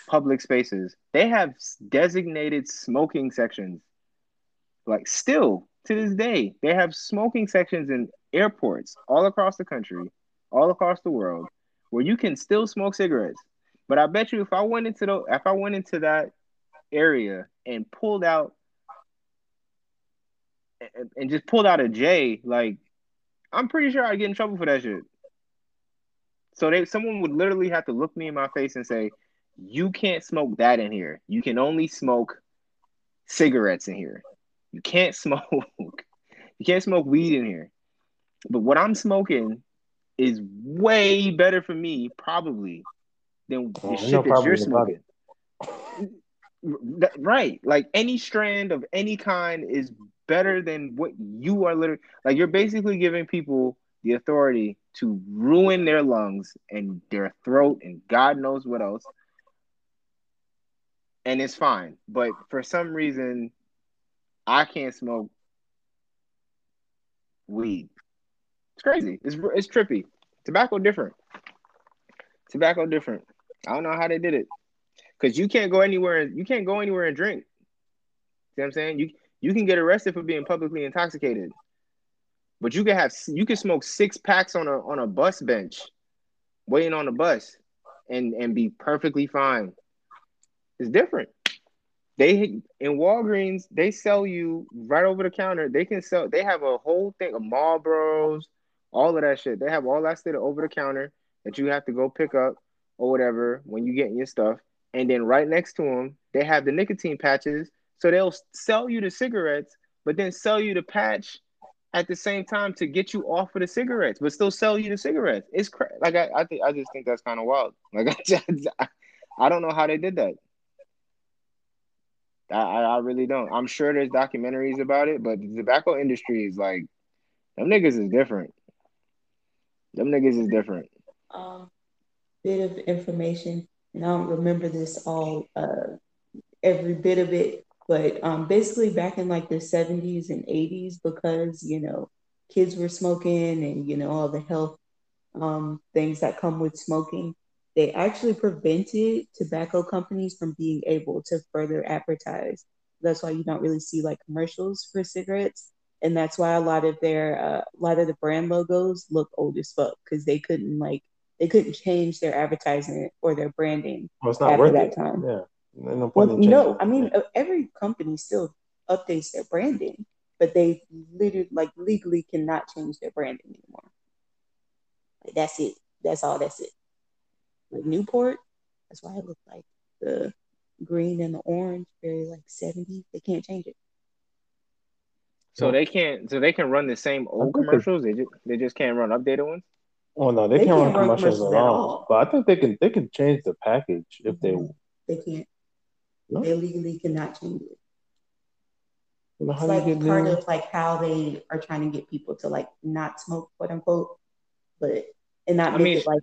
public spaces, they have designated smoking sections. Like, still to this day, they have smoking sections in airports all across the country, all across the world, where you can still smoke cigarettes. But I bet you if I went into that area and pulled out and just pulled out a J, like, I'm pretty sure I'd get in trouble for that shit. So someone would literally have to look me in my face and say, you can't smoke that in here. You can only smoke cigarettes in here. You can't smoke weed in here. But what I'm smoking is way better for me, probably, than the shit that you're smoking. Right. Like, any strand of any kind is better than what you are literally... Like, you're basically giving people the authority to ruin their lungs and their throat and God knows what else. And it's fine. But for some reason, I can't smoke weed. It's crazy. It's trippy. Tobacco different. I don't know how they did it. Because you can't go anywhere and drink. See what I'm saying? You can get arrested for being publicly intoxicated. But you can smoke 6 packs on a bus bench, waiting on the bus, and be perfectly fine. It's different. In Walgreens, they sell you right over the counter. They have a whole thing of Marlboros, all of that shit. They have all that shit over the counter that you have to go pick up or whatever when you get in your stuff. And then right next to them, they have the nicotine patches. So they'll sell you the cigarettes, but then sell you the patch at the same time to get you off of the cigarettes, but still sell you the cigarettes. It's like I just think that's kind of wild. Like I don't know how they did that. I really don't. I'm sure there's documentaries about it, but the tobacco industry is like, them niggas is different. Bit of information, and I don't remember this all, every bit of it. But basically back in like the 70s and 80s, because, you know, kids were smoking and, you know, all the health things that come with smoking, they actually prevented tobacco companies from being able to further advertise. That's why you don't really see like commercials for cigarettes. And that's why a lot of the brand logos look old as fuck, because they couldn't change their advertising or their branding. Well, it's not after worth that it. Time. Yeah. Every company still updates their branding, but they literally, like, legally cannot change their branding anymore. Like, that's it. That's all. That's it. Like Newport, that's why it looked like the green and the orange, very like 70s. They can't change it. So they can't. So they can run the same old commercials. They just can't run updated ones. Oh no, they can't run commercials at all. But I think they can change the package if they can't. No. They legally cannot change it. Well, it's like part of like how they are trying to get people to like not smoke, quote unquote, but it like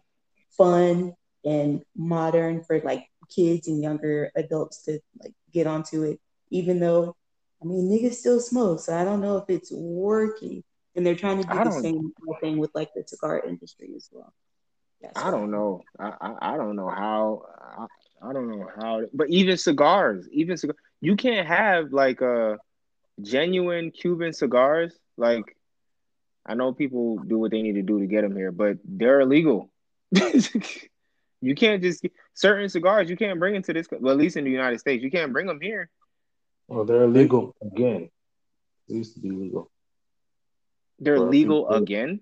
fun and modern for like kids and younger adults to like get onto it. Even though, I mean, niggas still smoke, so I don't know if it's working. And they're trying to do the same thing with like the cigar industry as well. I don't know. I don't know how. I don't know how. But even cigars, you can't have like a genuine Cuban cigars. Like, I know people do what they need to do to get them here, but they're illegal. You can't just certain cigars. You can't bring into this. Well, at least in the United States, you can't bring them here. Well, they're illegal again. They used to be legal. They're legal again.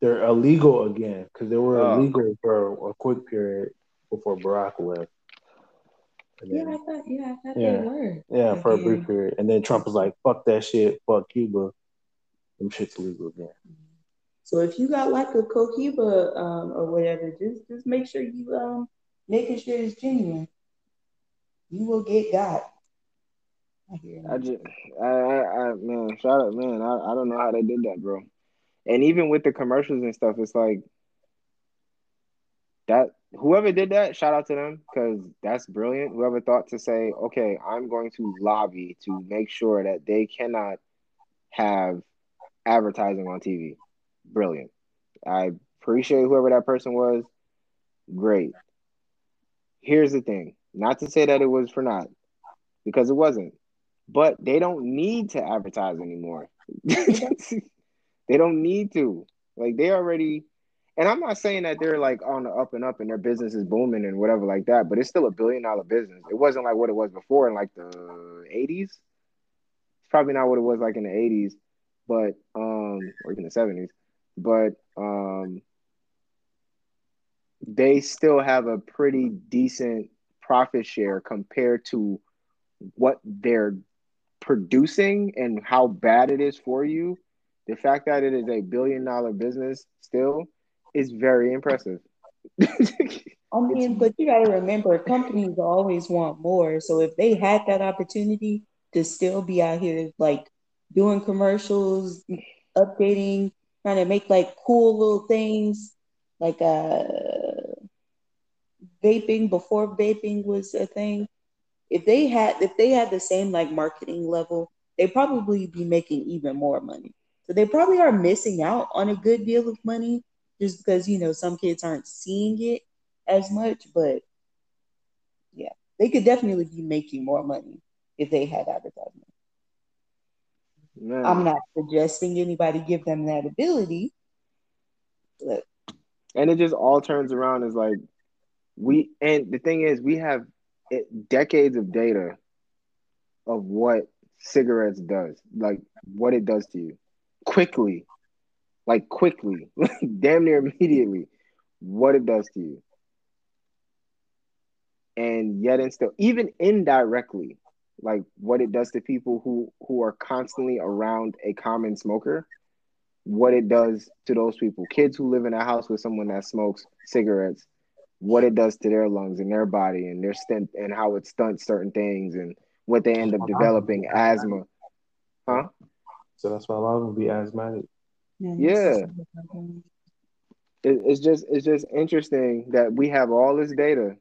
They're illegal again because they were illegal for a quick period before Barack left. Then, I thought they were. Yeah, for a brief period. And then Trump was like, fuck that shit, fuck Cuba. Them shit's illegal again. So if you got like a Cohiba or whatever, just make sure you making sure it's genuine. You will get got. I shout out, man. I don't know how they did that, bro. And even with the commercials and stuff, it's like that. Whoever did that, shout out to them because that's brilliant. Whoever thought to say, okay, I'm going to lobby to make sure that they cannot have advertising on TV. Brilliant. I appreciate whoever that person was. Great. Here's the thing. Not to say that it was for naught, because it wasn't. But they don't need to advertise anymore. They don't need to. Like, they already... And I'm not saying that they're, like, on the up and up and their business is booming and whatever like that, but it's still $1 billion business. It wasn't like what it was before in, like, the 80s. It's probably not what it was, like, in the 80s, but... or even the 70s. But they still have a pretty decent profit share compared to what they're producing and how bad it is for you. The fact that it is $1 billion business still is very impressive. I mean, but you got to remember, companies always want more. So if they had that opportunity to still be out here, like doing commercials, updating, trying to make like cool little things, like vaping before vaping was a thing. If they had the same like marketing level, they'd probably be making even more money. So they probably are missing out on a good deal of money just because, you know, some kids aren't seeing it as much. But yeah, they could definitely be making more money if they had advertising. No. I'm not suggesting anybody give them that ability. But. And it just all turns around as like the thing is, we have decades of data of what cigarettes does, like what it does to you. Quickly, like damn near immediately, what it does to you. And yet and still, even indirectly, like what it does to people who are constantly around a common smoker, what it does to those people, kids who live in a house with someone that smokes cigarettes, what it does to their lungs and their body and their stint and how it stunts certain things and what they end up developing, asthma. Huh? So that's why a lot of them be asthmatic. Yeah. It's just interesting that we have all this data,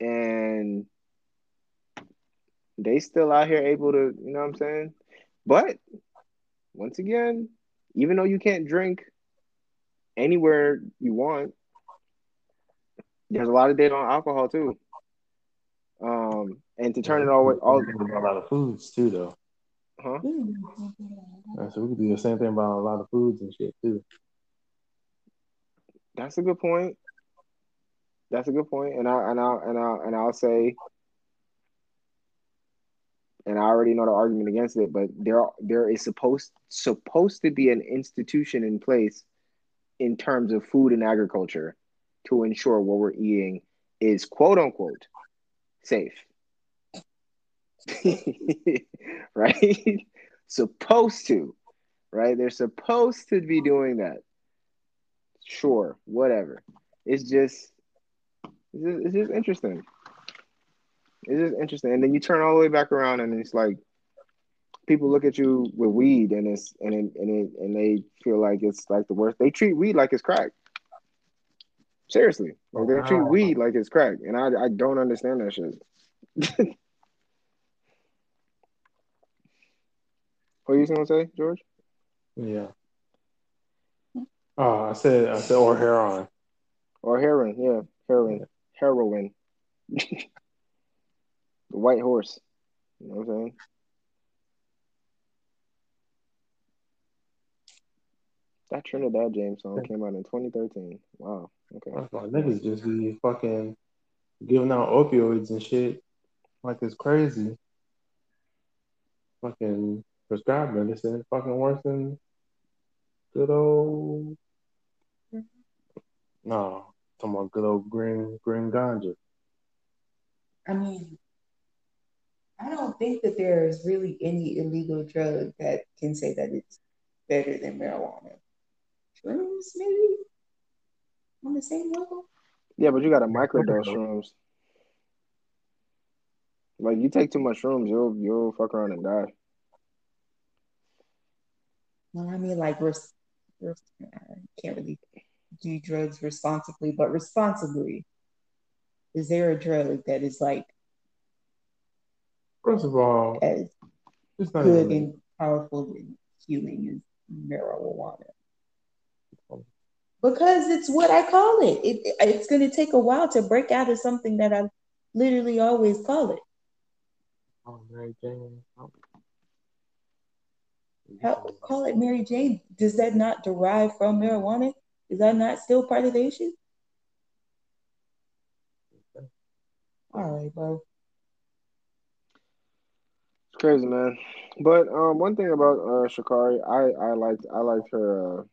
and they still out here able to, you know what I'm saying? But once again, even though you can't drink anywhere you want, there's a lot of data on alcohol too. And to turn it all a lot of foods too, though. Huh? Right, so we could do the same thing about a lot of foods and shit too. That's a good point. And I'll say, and I already know the argument against it, but there is supposed to be an institution in place in terms of food and agriculture to ensure what we're eating is quote unquote safe. Right? Supposed to, right? They're supposed to be doing that. Sure, whatever. It's just interesting. And then you turn all the way back around, and it's like people look at you with weed, and they feel like it's like the worst. They treat weed like it's crack. Seriously, like they treat weed like it's crack, and I don't understand that shit. What are you going to say, George? Yeah. Oh, I said, or heroin. Or heroin, yeah, heroin. The white horse. You know what I'm saying? That Trinidad James song came out in 2013. Wow. Okay. Niggas just be fucking giving out opioids and shit. Like it's crazy. Fucking prescribed medicine. Fucking worse than good old. No, talking about good old green ganja. I mean, I don't think that there is really any illegal drug that can say that it's better than marijuana. Shrooms, maybe? On the same level? Yeah, but you got to microdose shrooms. Like, you take too much shrooms, you'll fuck around and die. No, I mean, like, we're I can't really do drugs responsibly, but responsibly. Is there a drug that is, like, first of all, as it's not good and powerful and healing as marijuana? Because it's what I call it. It's going to take a while to break out of something that I literally always call it. Oh, Mary Jane. Oh. How, call it Mary Jane. Does that not derive from marijuana? Is that not still part of the issue? Okay. All right, bro. It's crazy, man. But one thing about Sha'Carri, I liked her.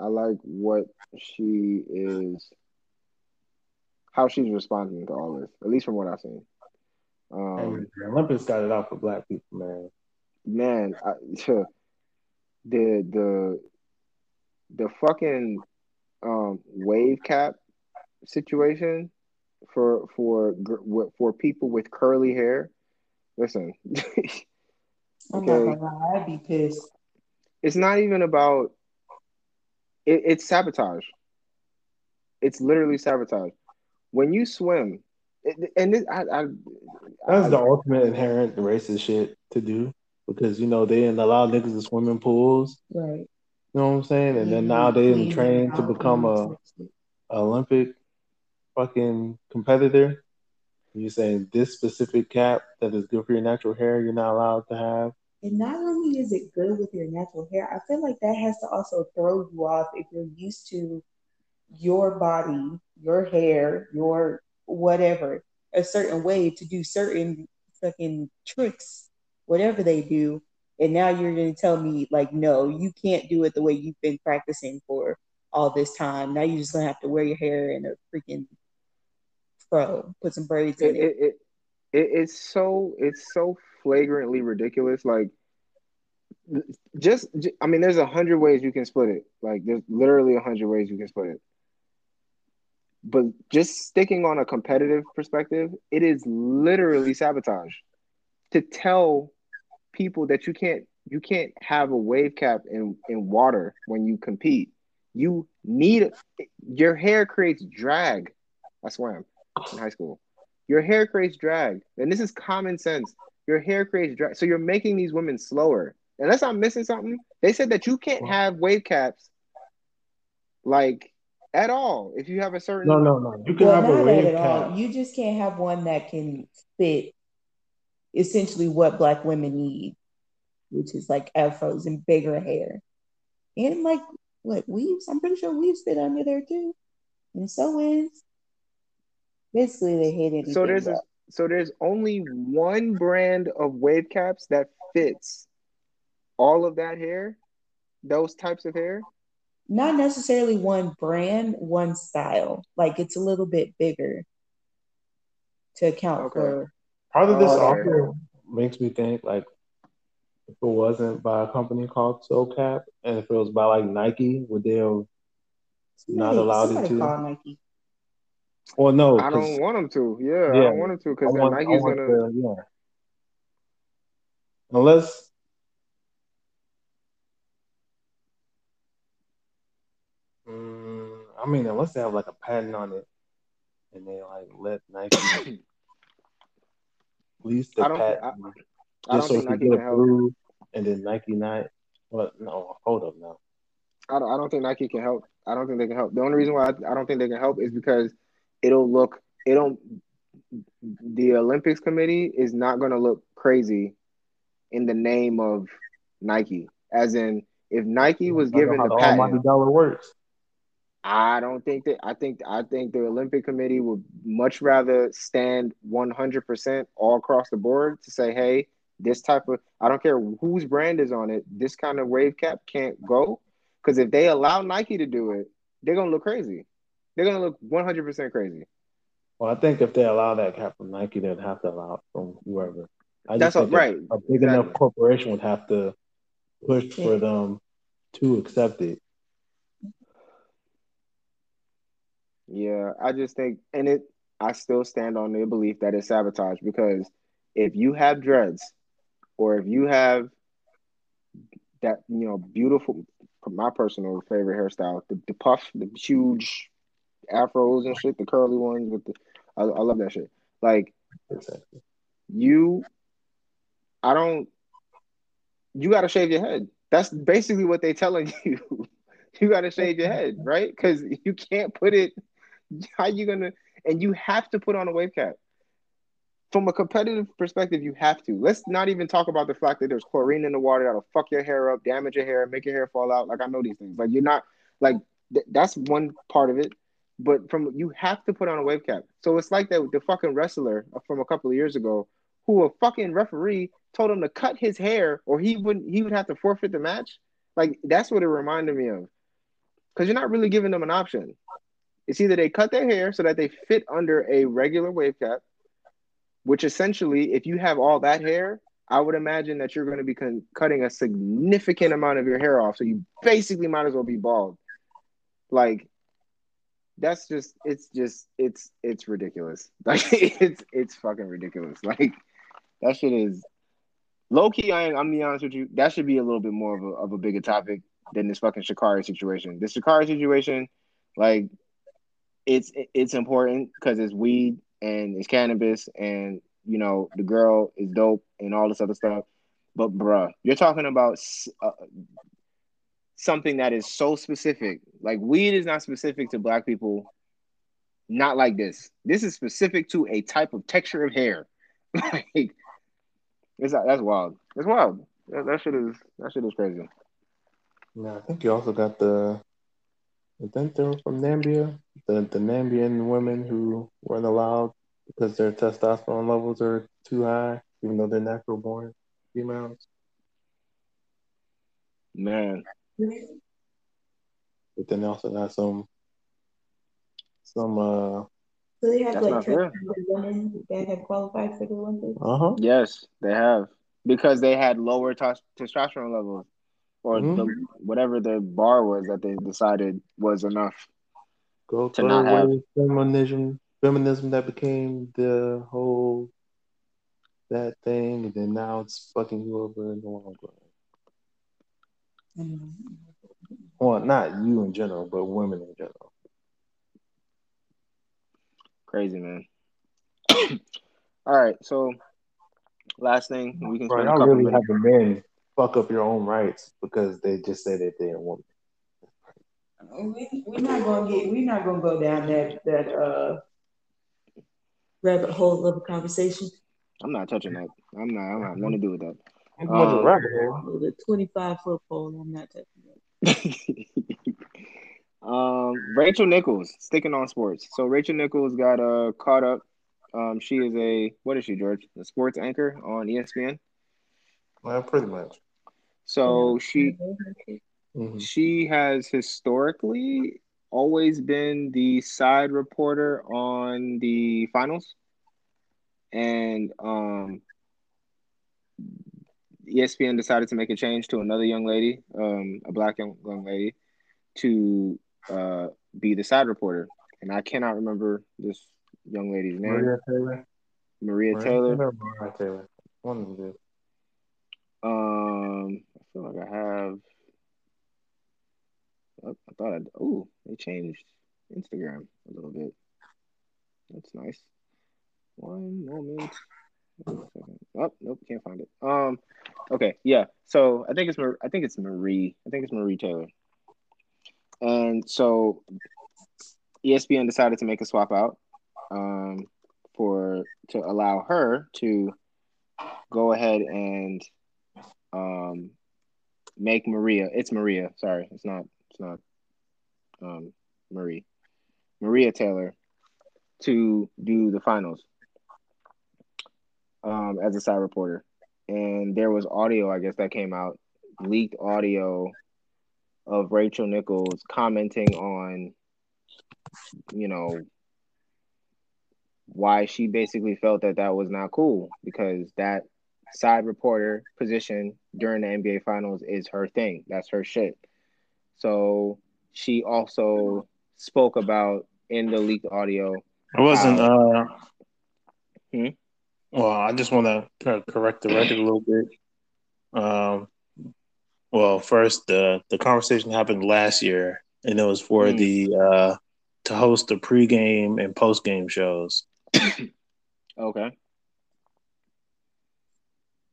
I like what she is, how she's responding to all this, at least from what I've seen. The Olympics started off for Black people, man. Man, the fucking wave cap situation for people with curly hair. Listen, okay, I'm not gonna lie, I'd be pissed. It's not even about. It's sabotage. It's literally sabotage. When you swim, that's the ultimate inherent racist shit to do because, you know, they didn't allow niggas to swim in pools. Right. You know what I'm saying? And then now they didn't train to become an Olympic fucking competitor. You're saying this specific cap that is good for your natural hair, you're not allowed to have. And not only is it good with your natural hair, I feel like that has to also throw you off if you're used to your body, your hair, your whatever, a certain way to do certain fucking tricks, whatever they do. And now you're going to tell me, like, no, you can't do it the way you've been practicing for all this time. Now you're just going to have to wear your hair in a freaking fro, put some braids in it. It's so flagrantly ridiculous. Like, just I mean, there's 100 ways you can split it. Like, there's literally 100 ways you can split it. But just sticking on a competitive perspective, it is literally sabotage to tell people that you can't have a wave cap in water when you compete. You need your hair creates drag. I swam in high school. Your hair creates drag. And this is common sense. Your hair creates drag. So you're making these women slower. Unless I'm missing something. They said that you can't have wave caps, like, at all. If you have a certain... No. You can have a wave cap. You just can't have one that can fit essentially what Black women need, which is, like, afros and bigger hair. And, like, what, weaves? I'm pretty sure weaves fit under there, too. And so is... Basically, they hate anything. So there's only one brand of wave caps that fits all of that hair, those types of hair? Not necessarily one brand, one style. Like, it's a little bit bigger to account for. Part of this also makes me think, like, if it wasn't by a company called SoCap, and if it was by, like, Nike, would they have not allowed it to? Call Nike. Well, no, I don't want them to. Yeah, I don't want them to because then Nike's gonna. Unless unless they have like a patent on it, and they like let Nike lease the patent, just so it can get approved, and then Nike not. But no, hold up now. I don't think Nike can help. I don't think they can help. The only reason why I don't think they can help is because the Olympics committee is not going to look crazy in the name of Nike. As in, if Nike was given the patent, how the dollar works. I think the Olympic Committee would much rather stand 100% all across the board to say, hey, this type of, I don't care whose brand is on it, this kind of wave cap can't go. Because if they allow Nike to do it, they're going to look crazy. They're going to look 100% crazy. Well, I think if they allow that cap from Nike, they'd have to allow it from whoever. I think a big enough corporation would have to push for them to accept it. Yeah, I just think, I still stand on the belief that it's sabotage, because if you have dreads, or if you have that, beautiful, my personal favorite hairstyle, the puff, the huge afros and shit, the curly ones with the, I love that shit. Like, exactly. You got to shave your head. That's basically what they're telling you. You got to shave your head, right? Because you can't put it. How you gonna? And you have to put on a wave cap. From a competitive perspective, you have to. Let's not even talk about the fact that there's chlorine in the water that'll fuck your hair up, damage your hair, make your hair fall out. Like, I know these things. Like, you're not like that's one part of it. But you have to put on a wave cap. So it's like that the fucking wrestler from a couple of years ago, who a fucking referee told him to cut his hair, or he would have to forfeit the match. Like, that's what it reminded me of. Because you're not really giving them an option. It's either they cut their hair so that they fit under a regular wave cap, which essentially, if you have all that hair, I would imagine that you're going to be cutting a significant amount of your hair off. So you basically might as well be bald. Like, that's just, it's ridiculous. Like, it's fucking ridiculous. Like, that shit is low key. I'm being honest with you. That should be a little bit more of a bigger topic than this fucking Sha'Carri situation. This Sha'Carri situation, like, it's important because it's weed and it's cannabis and, the girl is dope and all this other stuff. But, bruh, you're talking about something that is so specific. Like, weed is not specific to Black people. Not like this. This is specific to a type of texture of hair. Like, that's wild. It's wild. That shit is crazy. No, I think you also got they were from Namibia, the Namibian women who weren't allowed because their testosterone levels are too high, even though they're natural born females. Man. But then they also got some so they have women that have qualified for the Olympics? Uh-huh. Yes, they have. Because they had lower testosterone levels. Or whatever the bar was that they decided was enough. Go to not have feminism that became the whole that thing, and then now it's fucking you over in the long run. Well, not you in general, but women in general. Crazy, man. All right, so last thing we can. Y'all really have the men fuck up your own rights because they just say that they didn't want it. We're not gonna go down that rabbit hole of a conversation. I'm not touching that. I don't have nothing to do with that. I'm going to rabbit hole. The 25-foot pole. I'm not touching that. Rachel Nichols, sticking on sports. So Rachel Nichols got caught up. She is a sports anchor on ESPN. Well, pretty much. So she has historically always been the side reporter on the finals, and ESPN decided to make a change to another young lady, a Black young lady, to be the side reporter. And I cannot remember this young lady's name. Maria Taylor. One of them. I feel like I have. I thought I. Oh, they changed Instagram a little bit. That's nice. One moment. Oh nope, can't find it. Okay, yeah. So I think it's Marie Taylor. And so ESPN decided to make a swap out to allow her to go ahead and make Maria. It's Maria. Sorry, it's not Marie. Maria Taylor to do the finals as a side reporter. And there was audio, I guess, that came out, leaked audio of Rachel Nichols commenting on, you know, why she basically felt that that was not cool, because that side reporter position during the NBA Finals is her thing. That's her shit. So she also spoke about in the leaked audio. I wasn't. Well, I just want to kind of correct the record a little bit. Well, first, the conversation happened last year, and it was for to host the pregame and postgame shows. Okay.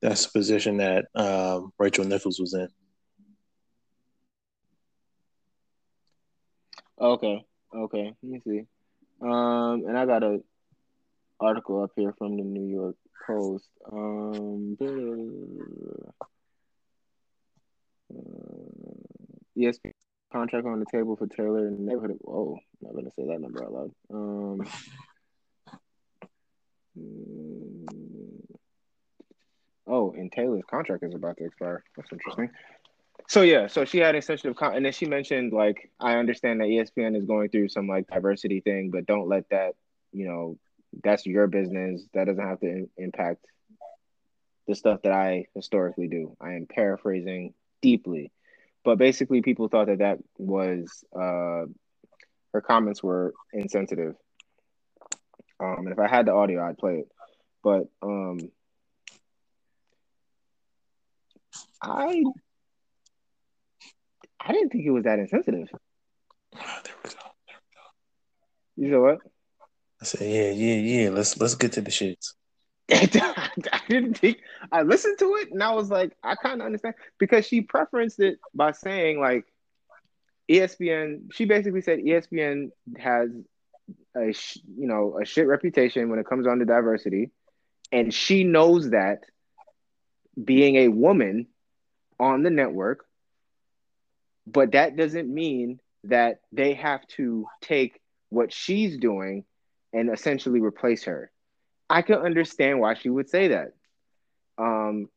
That's the position that Rachel Nichols was in. Okay. Let me see. And I got an article up here from the New York Post. ESPN contract on the table for Taylor in the neighborhood of, oh, I'm not going to say that number out loud. And Taylor's contract is about to expire. That's interesting. So, yeah, so she had extensive and then she mentioned, like, I understand that ESPN is going through some, like, diversity thing, but don't let that, you know, that's your business. That doesn't have to impact the stuff that I historically do. I am paraphrasing deeply. But basically, people thought that was her comments were insensitive. And if I had the audio, I'd play it. But I didn't think it was that insensitive. There we go. You know what? I said, yeah. Let's get to the shits. I listened to it and I was like, I kind of understand, because she preferenced it by saying, like, ESPN. She basically said ESPN has a shit reputation when it comes on to diversity, and she knows that being a woman on the network, but that doesn't mean that they have to take what she's doing and essentially replace her. I can understand why she would say that. And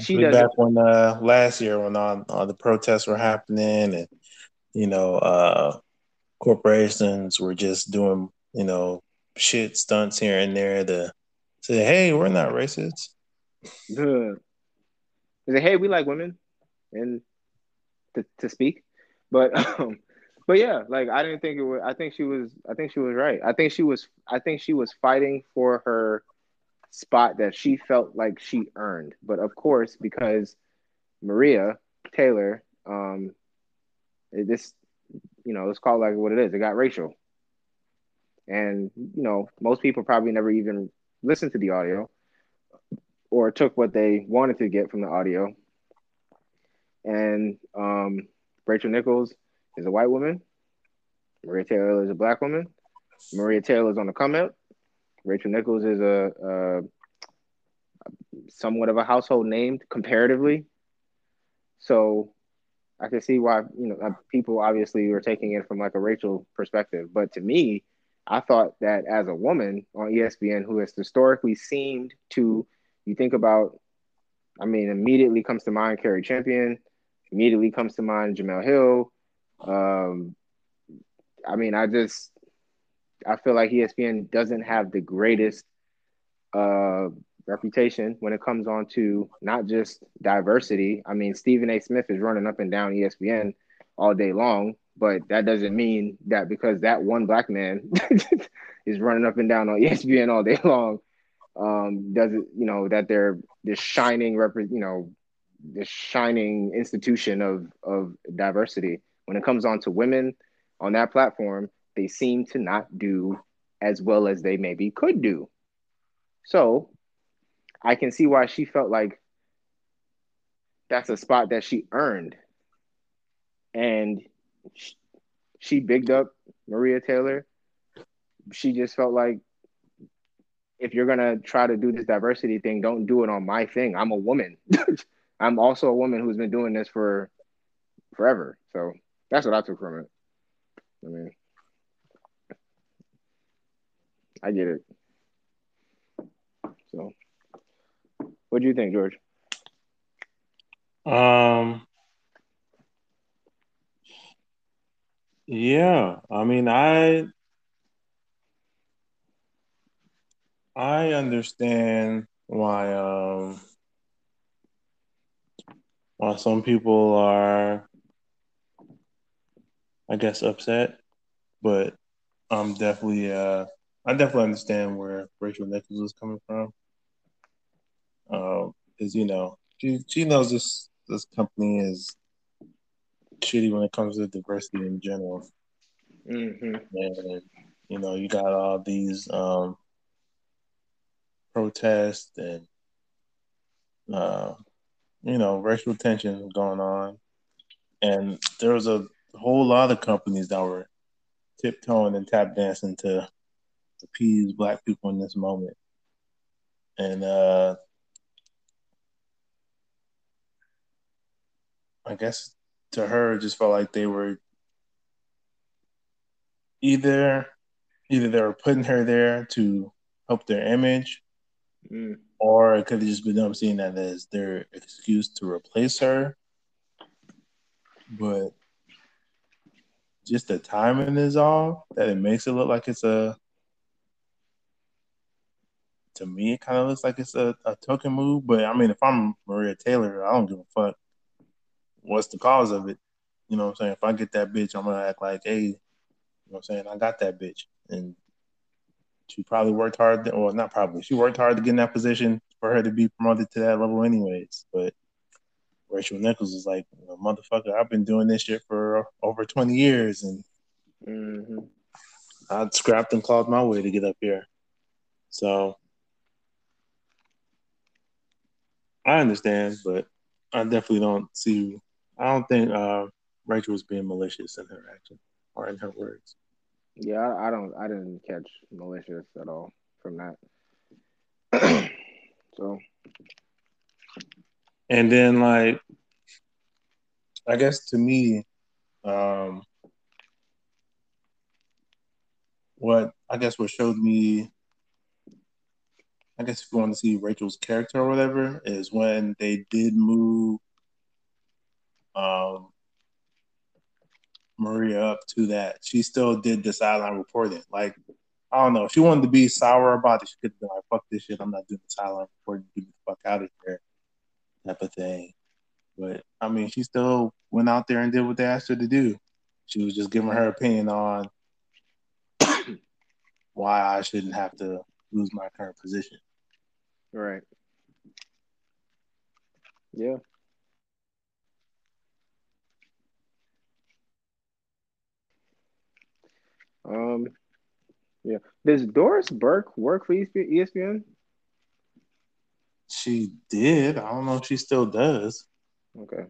she doesn't. Back when last year, when all the protests were happening, and corporations were just doing shit stunts here and there to say, "Hey, we're not racist." Hey, we like women, and to speak, but yeah, like, I didn't think it was. I think she was right. I think she was fighting for her spot that she felt like she earned. But of course, because Maria Taylor, it's called like what it is. It got racial, and most people probably never even listened to the audio or took what they wanted to get from the audio. And Rachel Nichols is a white woman. Maria Taylor is a black woman. Maria Taylor is on the come up. Rachel Nichols is somewhat of a household name comparatively. So I can see why, people obviously were taking it from like a racial perspective. But to me, I thought that as a woman on ESPN who has historically seemed to, you think about, immediately comes to mind Carrie Champion, immediately comes to mind Jamel Hill. I feel like ESPN doesn't have the greatest reputation when it comes on to not just diversity. Stephen A. Smith is running up and down ESPN all day long, but that doesn't mean that because that one black man is running up and down on ESPN all day long, that they're this shining this shining institution of diversity. When it comes on to women on that platform, they seem to not do as well as they maybe could do. So I can see why she felt like that's a spot that she earned. And she bigged up Maria Taylor. She just felt like, if you're going to try to do this diversity thing, don't do it on my thing. I'm a woman. I'm also a woman who's been doing this for forever. So that's what I took from it. I mean, I get it. So what do you think, George? Yeah, I mean, I understand why some people are, I guess, upset, but I definitely understand where Rachel Nichols is coming from. Because she knows this company is shitty when it comes to diversity in general. Mm-hmm. And you got all these protests and racial tension going on, and there was a whole lot of companies that were tiptoeing and tap dancing to appease Black people in this moment, and I guess to her it just felt like they were either they were putting her there to help their image. Mm. Or it could have just been seen that as their excuse to replace her. But just the timing is all that it makes it look like to me, it kind of looks like it's a token move. But I mean, if I'm Maria Taylor, I don't give a fuck what's the cause of it. You know what I'm saying? If I get that bitch, I'm going to act like, hey, you know what I'm saying? I got that bitch. And she probably worked hard, or not probably, she worked hard to get in that position for her to be promoted to that level anyways. But Rachel Nichols is like, motherfucker, I've been doing this shit for over 20 years, and mm-hmm. I scrapped and clawed my way to get up here. So I understand, but I definitely don't think Rachel was being malicious in her action or in her words. Yeah, I didn't catch malicious at all from that. So, and then I guess to me, what showed me, I guess if you want to see Rachel's character or whatever, is when they did move Maria up to that, she still did the sideline reporting. Like, I don't know, if she wanted to be sour about it, she could have been like, fuck this shit, I'm not doing the sideline reporting, get the fuck out of here, type of thing. But I mean, she still went out there and did what they asked her to do. She was just giving her opinion on why I shouldn't have to lose my current position. Right. Yeah. Yeah. Does Doris Burke work for ESPN? She did. I don't know if she still does. Okay.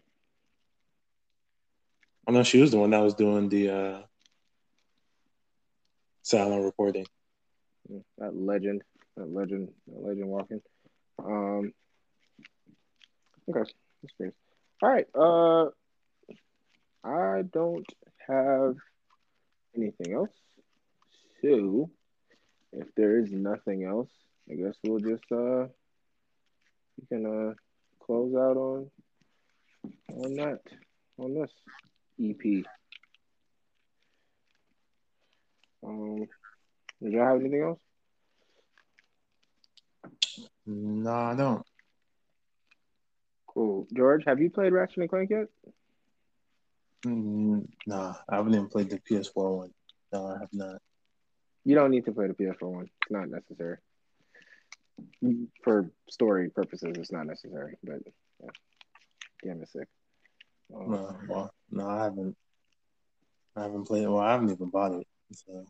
I know she was the one that was doing the silent reporting. That legend walking. Okay. That's great. All right. I don't have anything else. So, if there is nothing else, I guess we'll just we can close out on this EP. Do y'all have anything else? No, I don't. Cool. George, have you played Ratchet and Clank yet? Nah, I haven't even played the PS4 one. No, I have not. You don't need to play the PS4 one. It's not necessary. For story purposes, it's not necessary. But, yeah. Damn, it's sick. No, I haven't played it. Well, I haven't even bought it. So,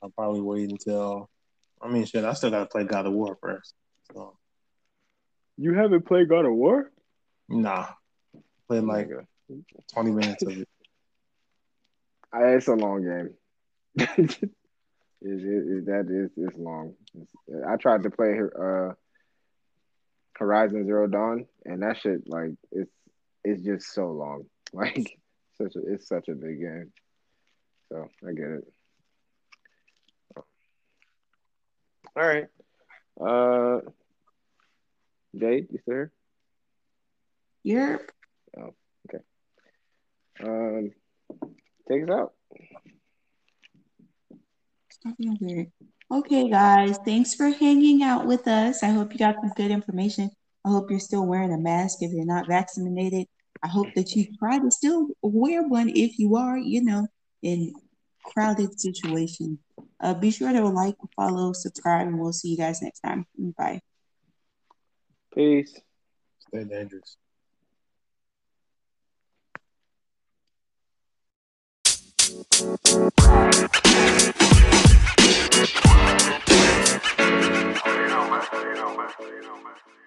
I'll probably wait until... I mean, shit, I still gotta play God of War first. So. You haven't played God of War? Nah. Played like 20 minutes of it. It's a long game. It's long. I tried to play Horizon Zero Dawn, and that shit, like, it's just so long. Like, it's such a big game. So I get it. All right. Jade, you still here? Yeah. Oh, okay. Take us out. Okay, guys. Thanks for hanging out with us. I hope you got some good information. I hope you're still wearing a mask if you're not vaccinated. I hope that you try to still wear one if you are, in crowded situations. Be sure to like, follow, subscribe, and we'll see you guys next time. Bye. Peace. Stay dangerous. You don't matter.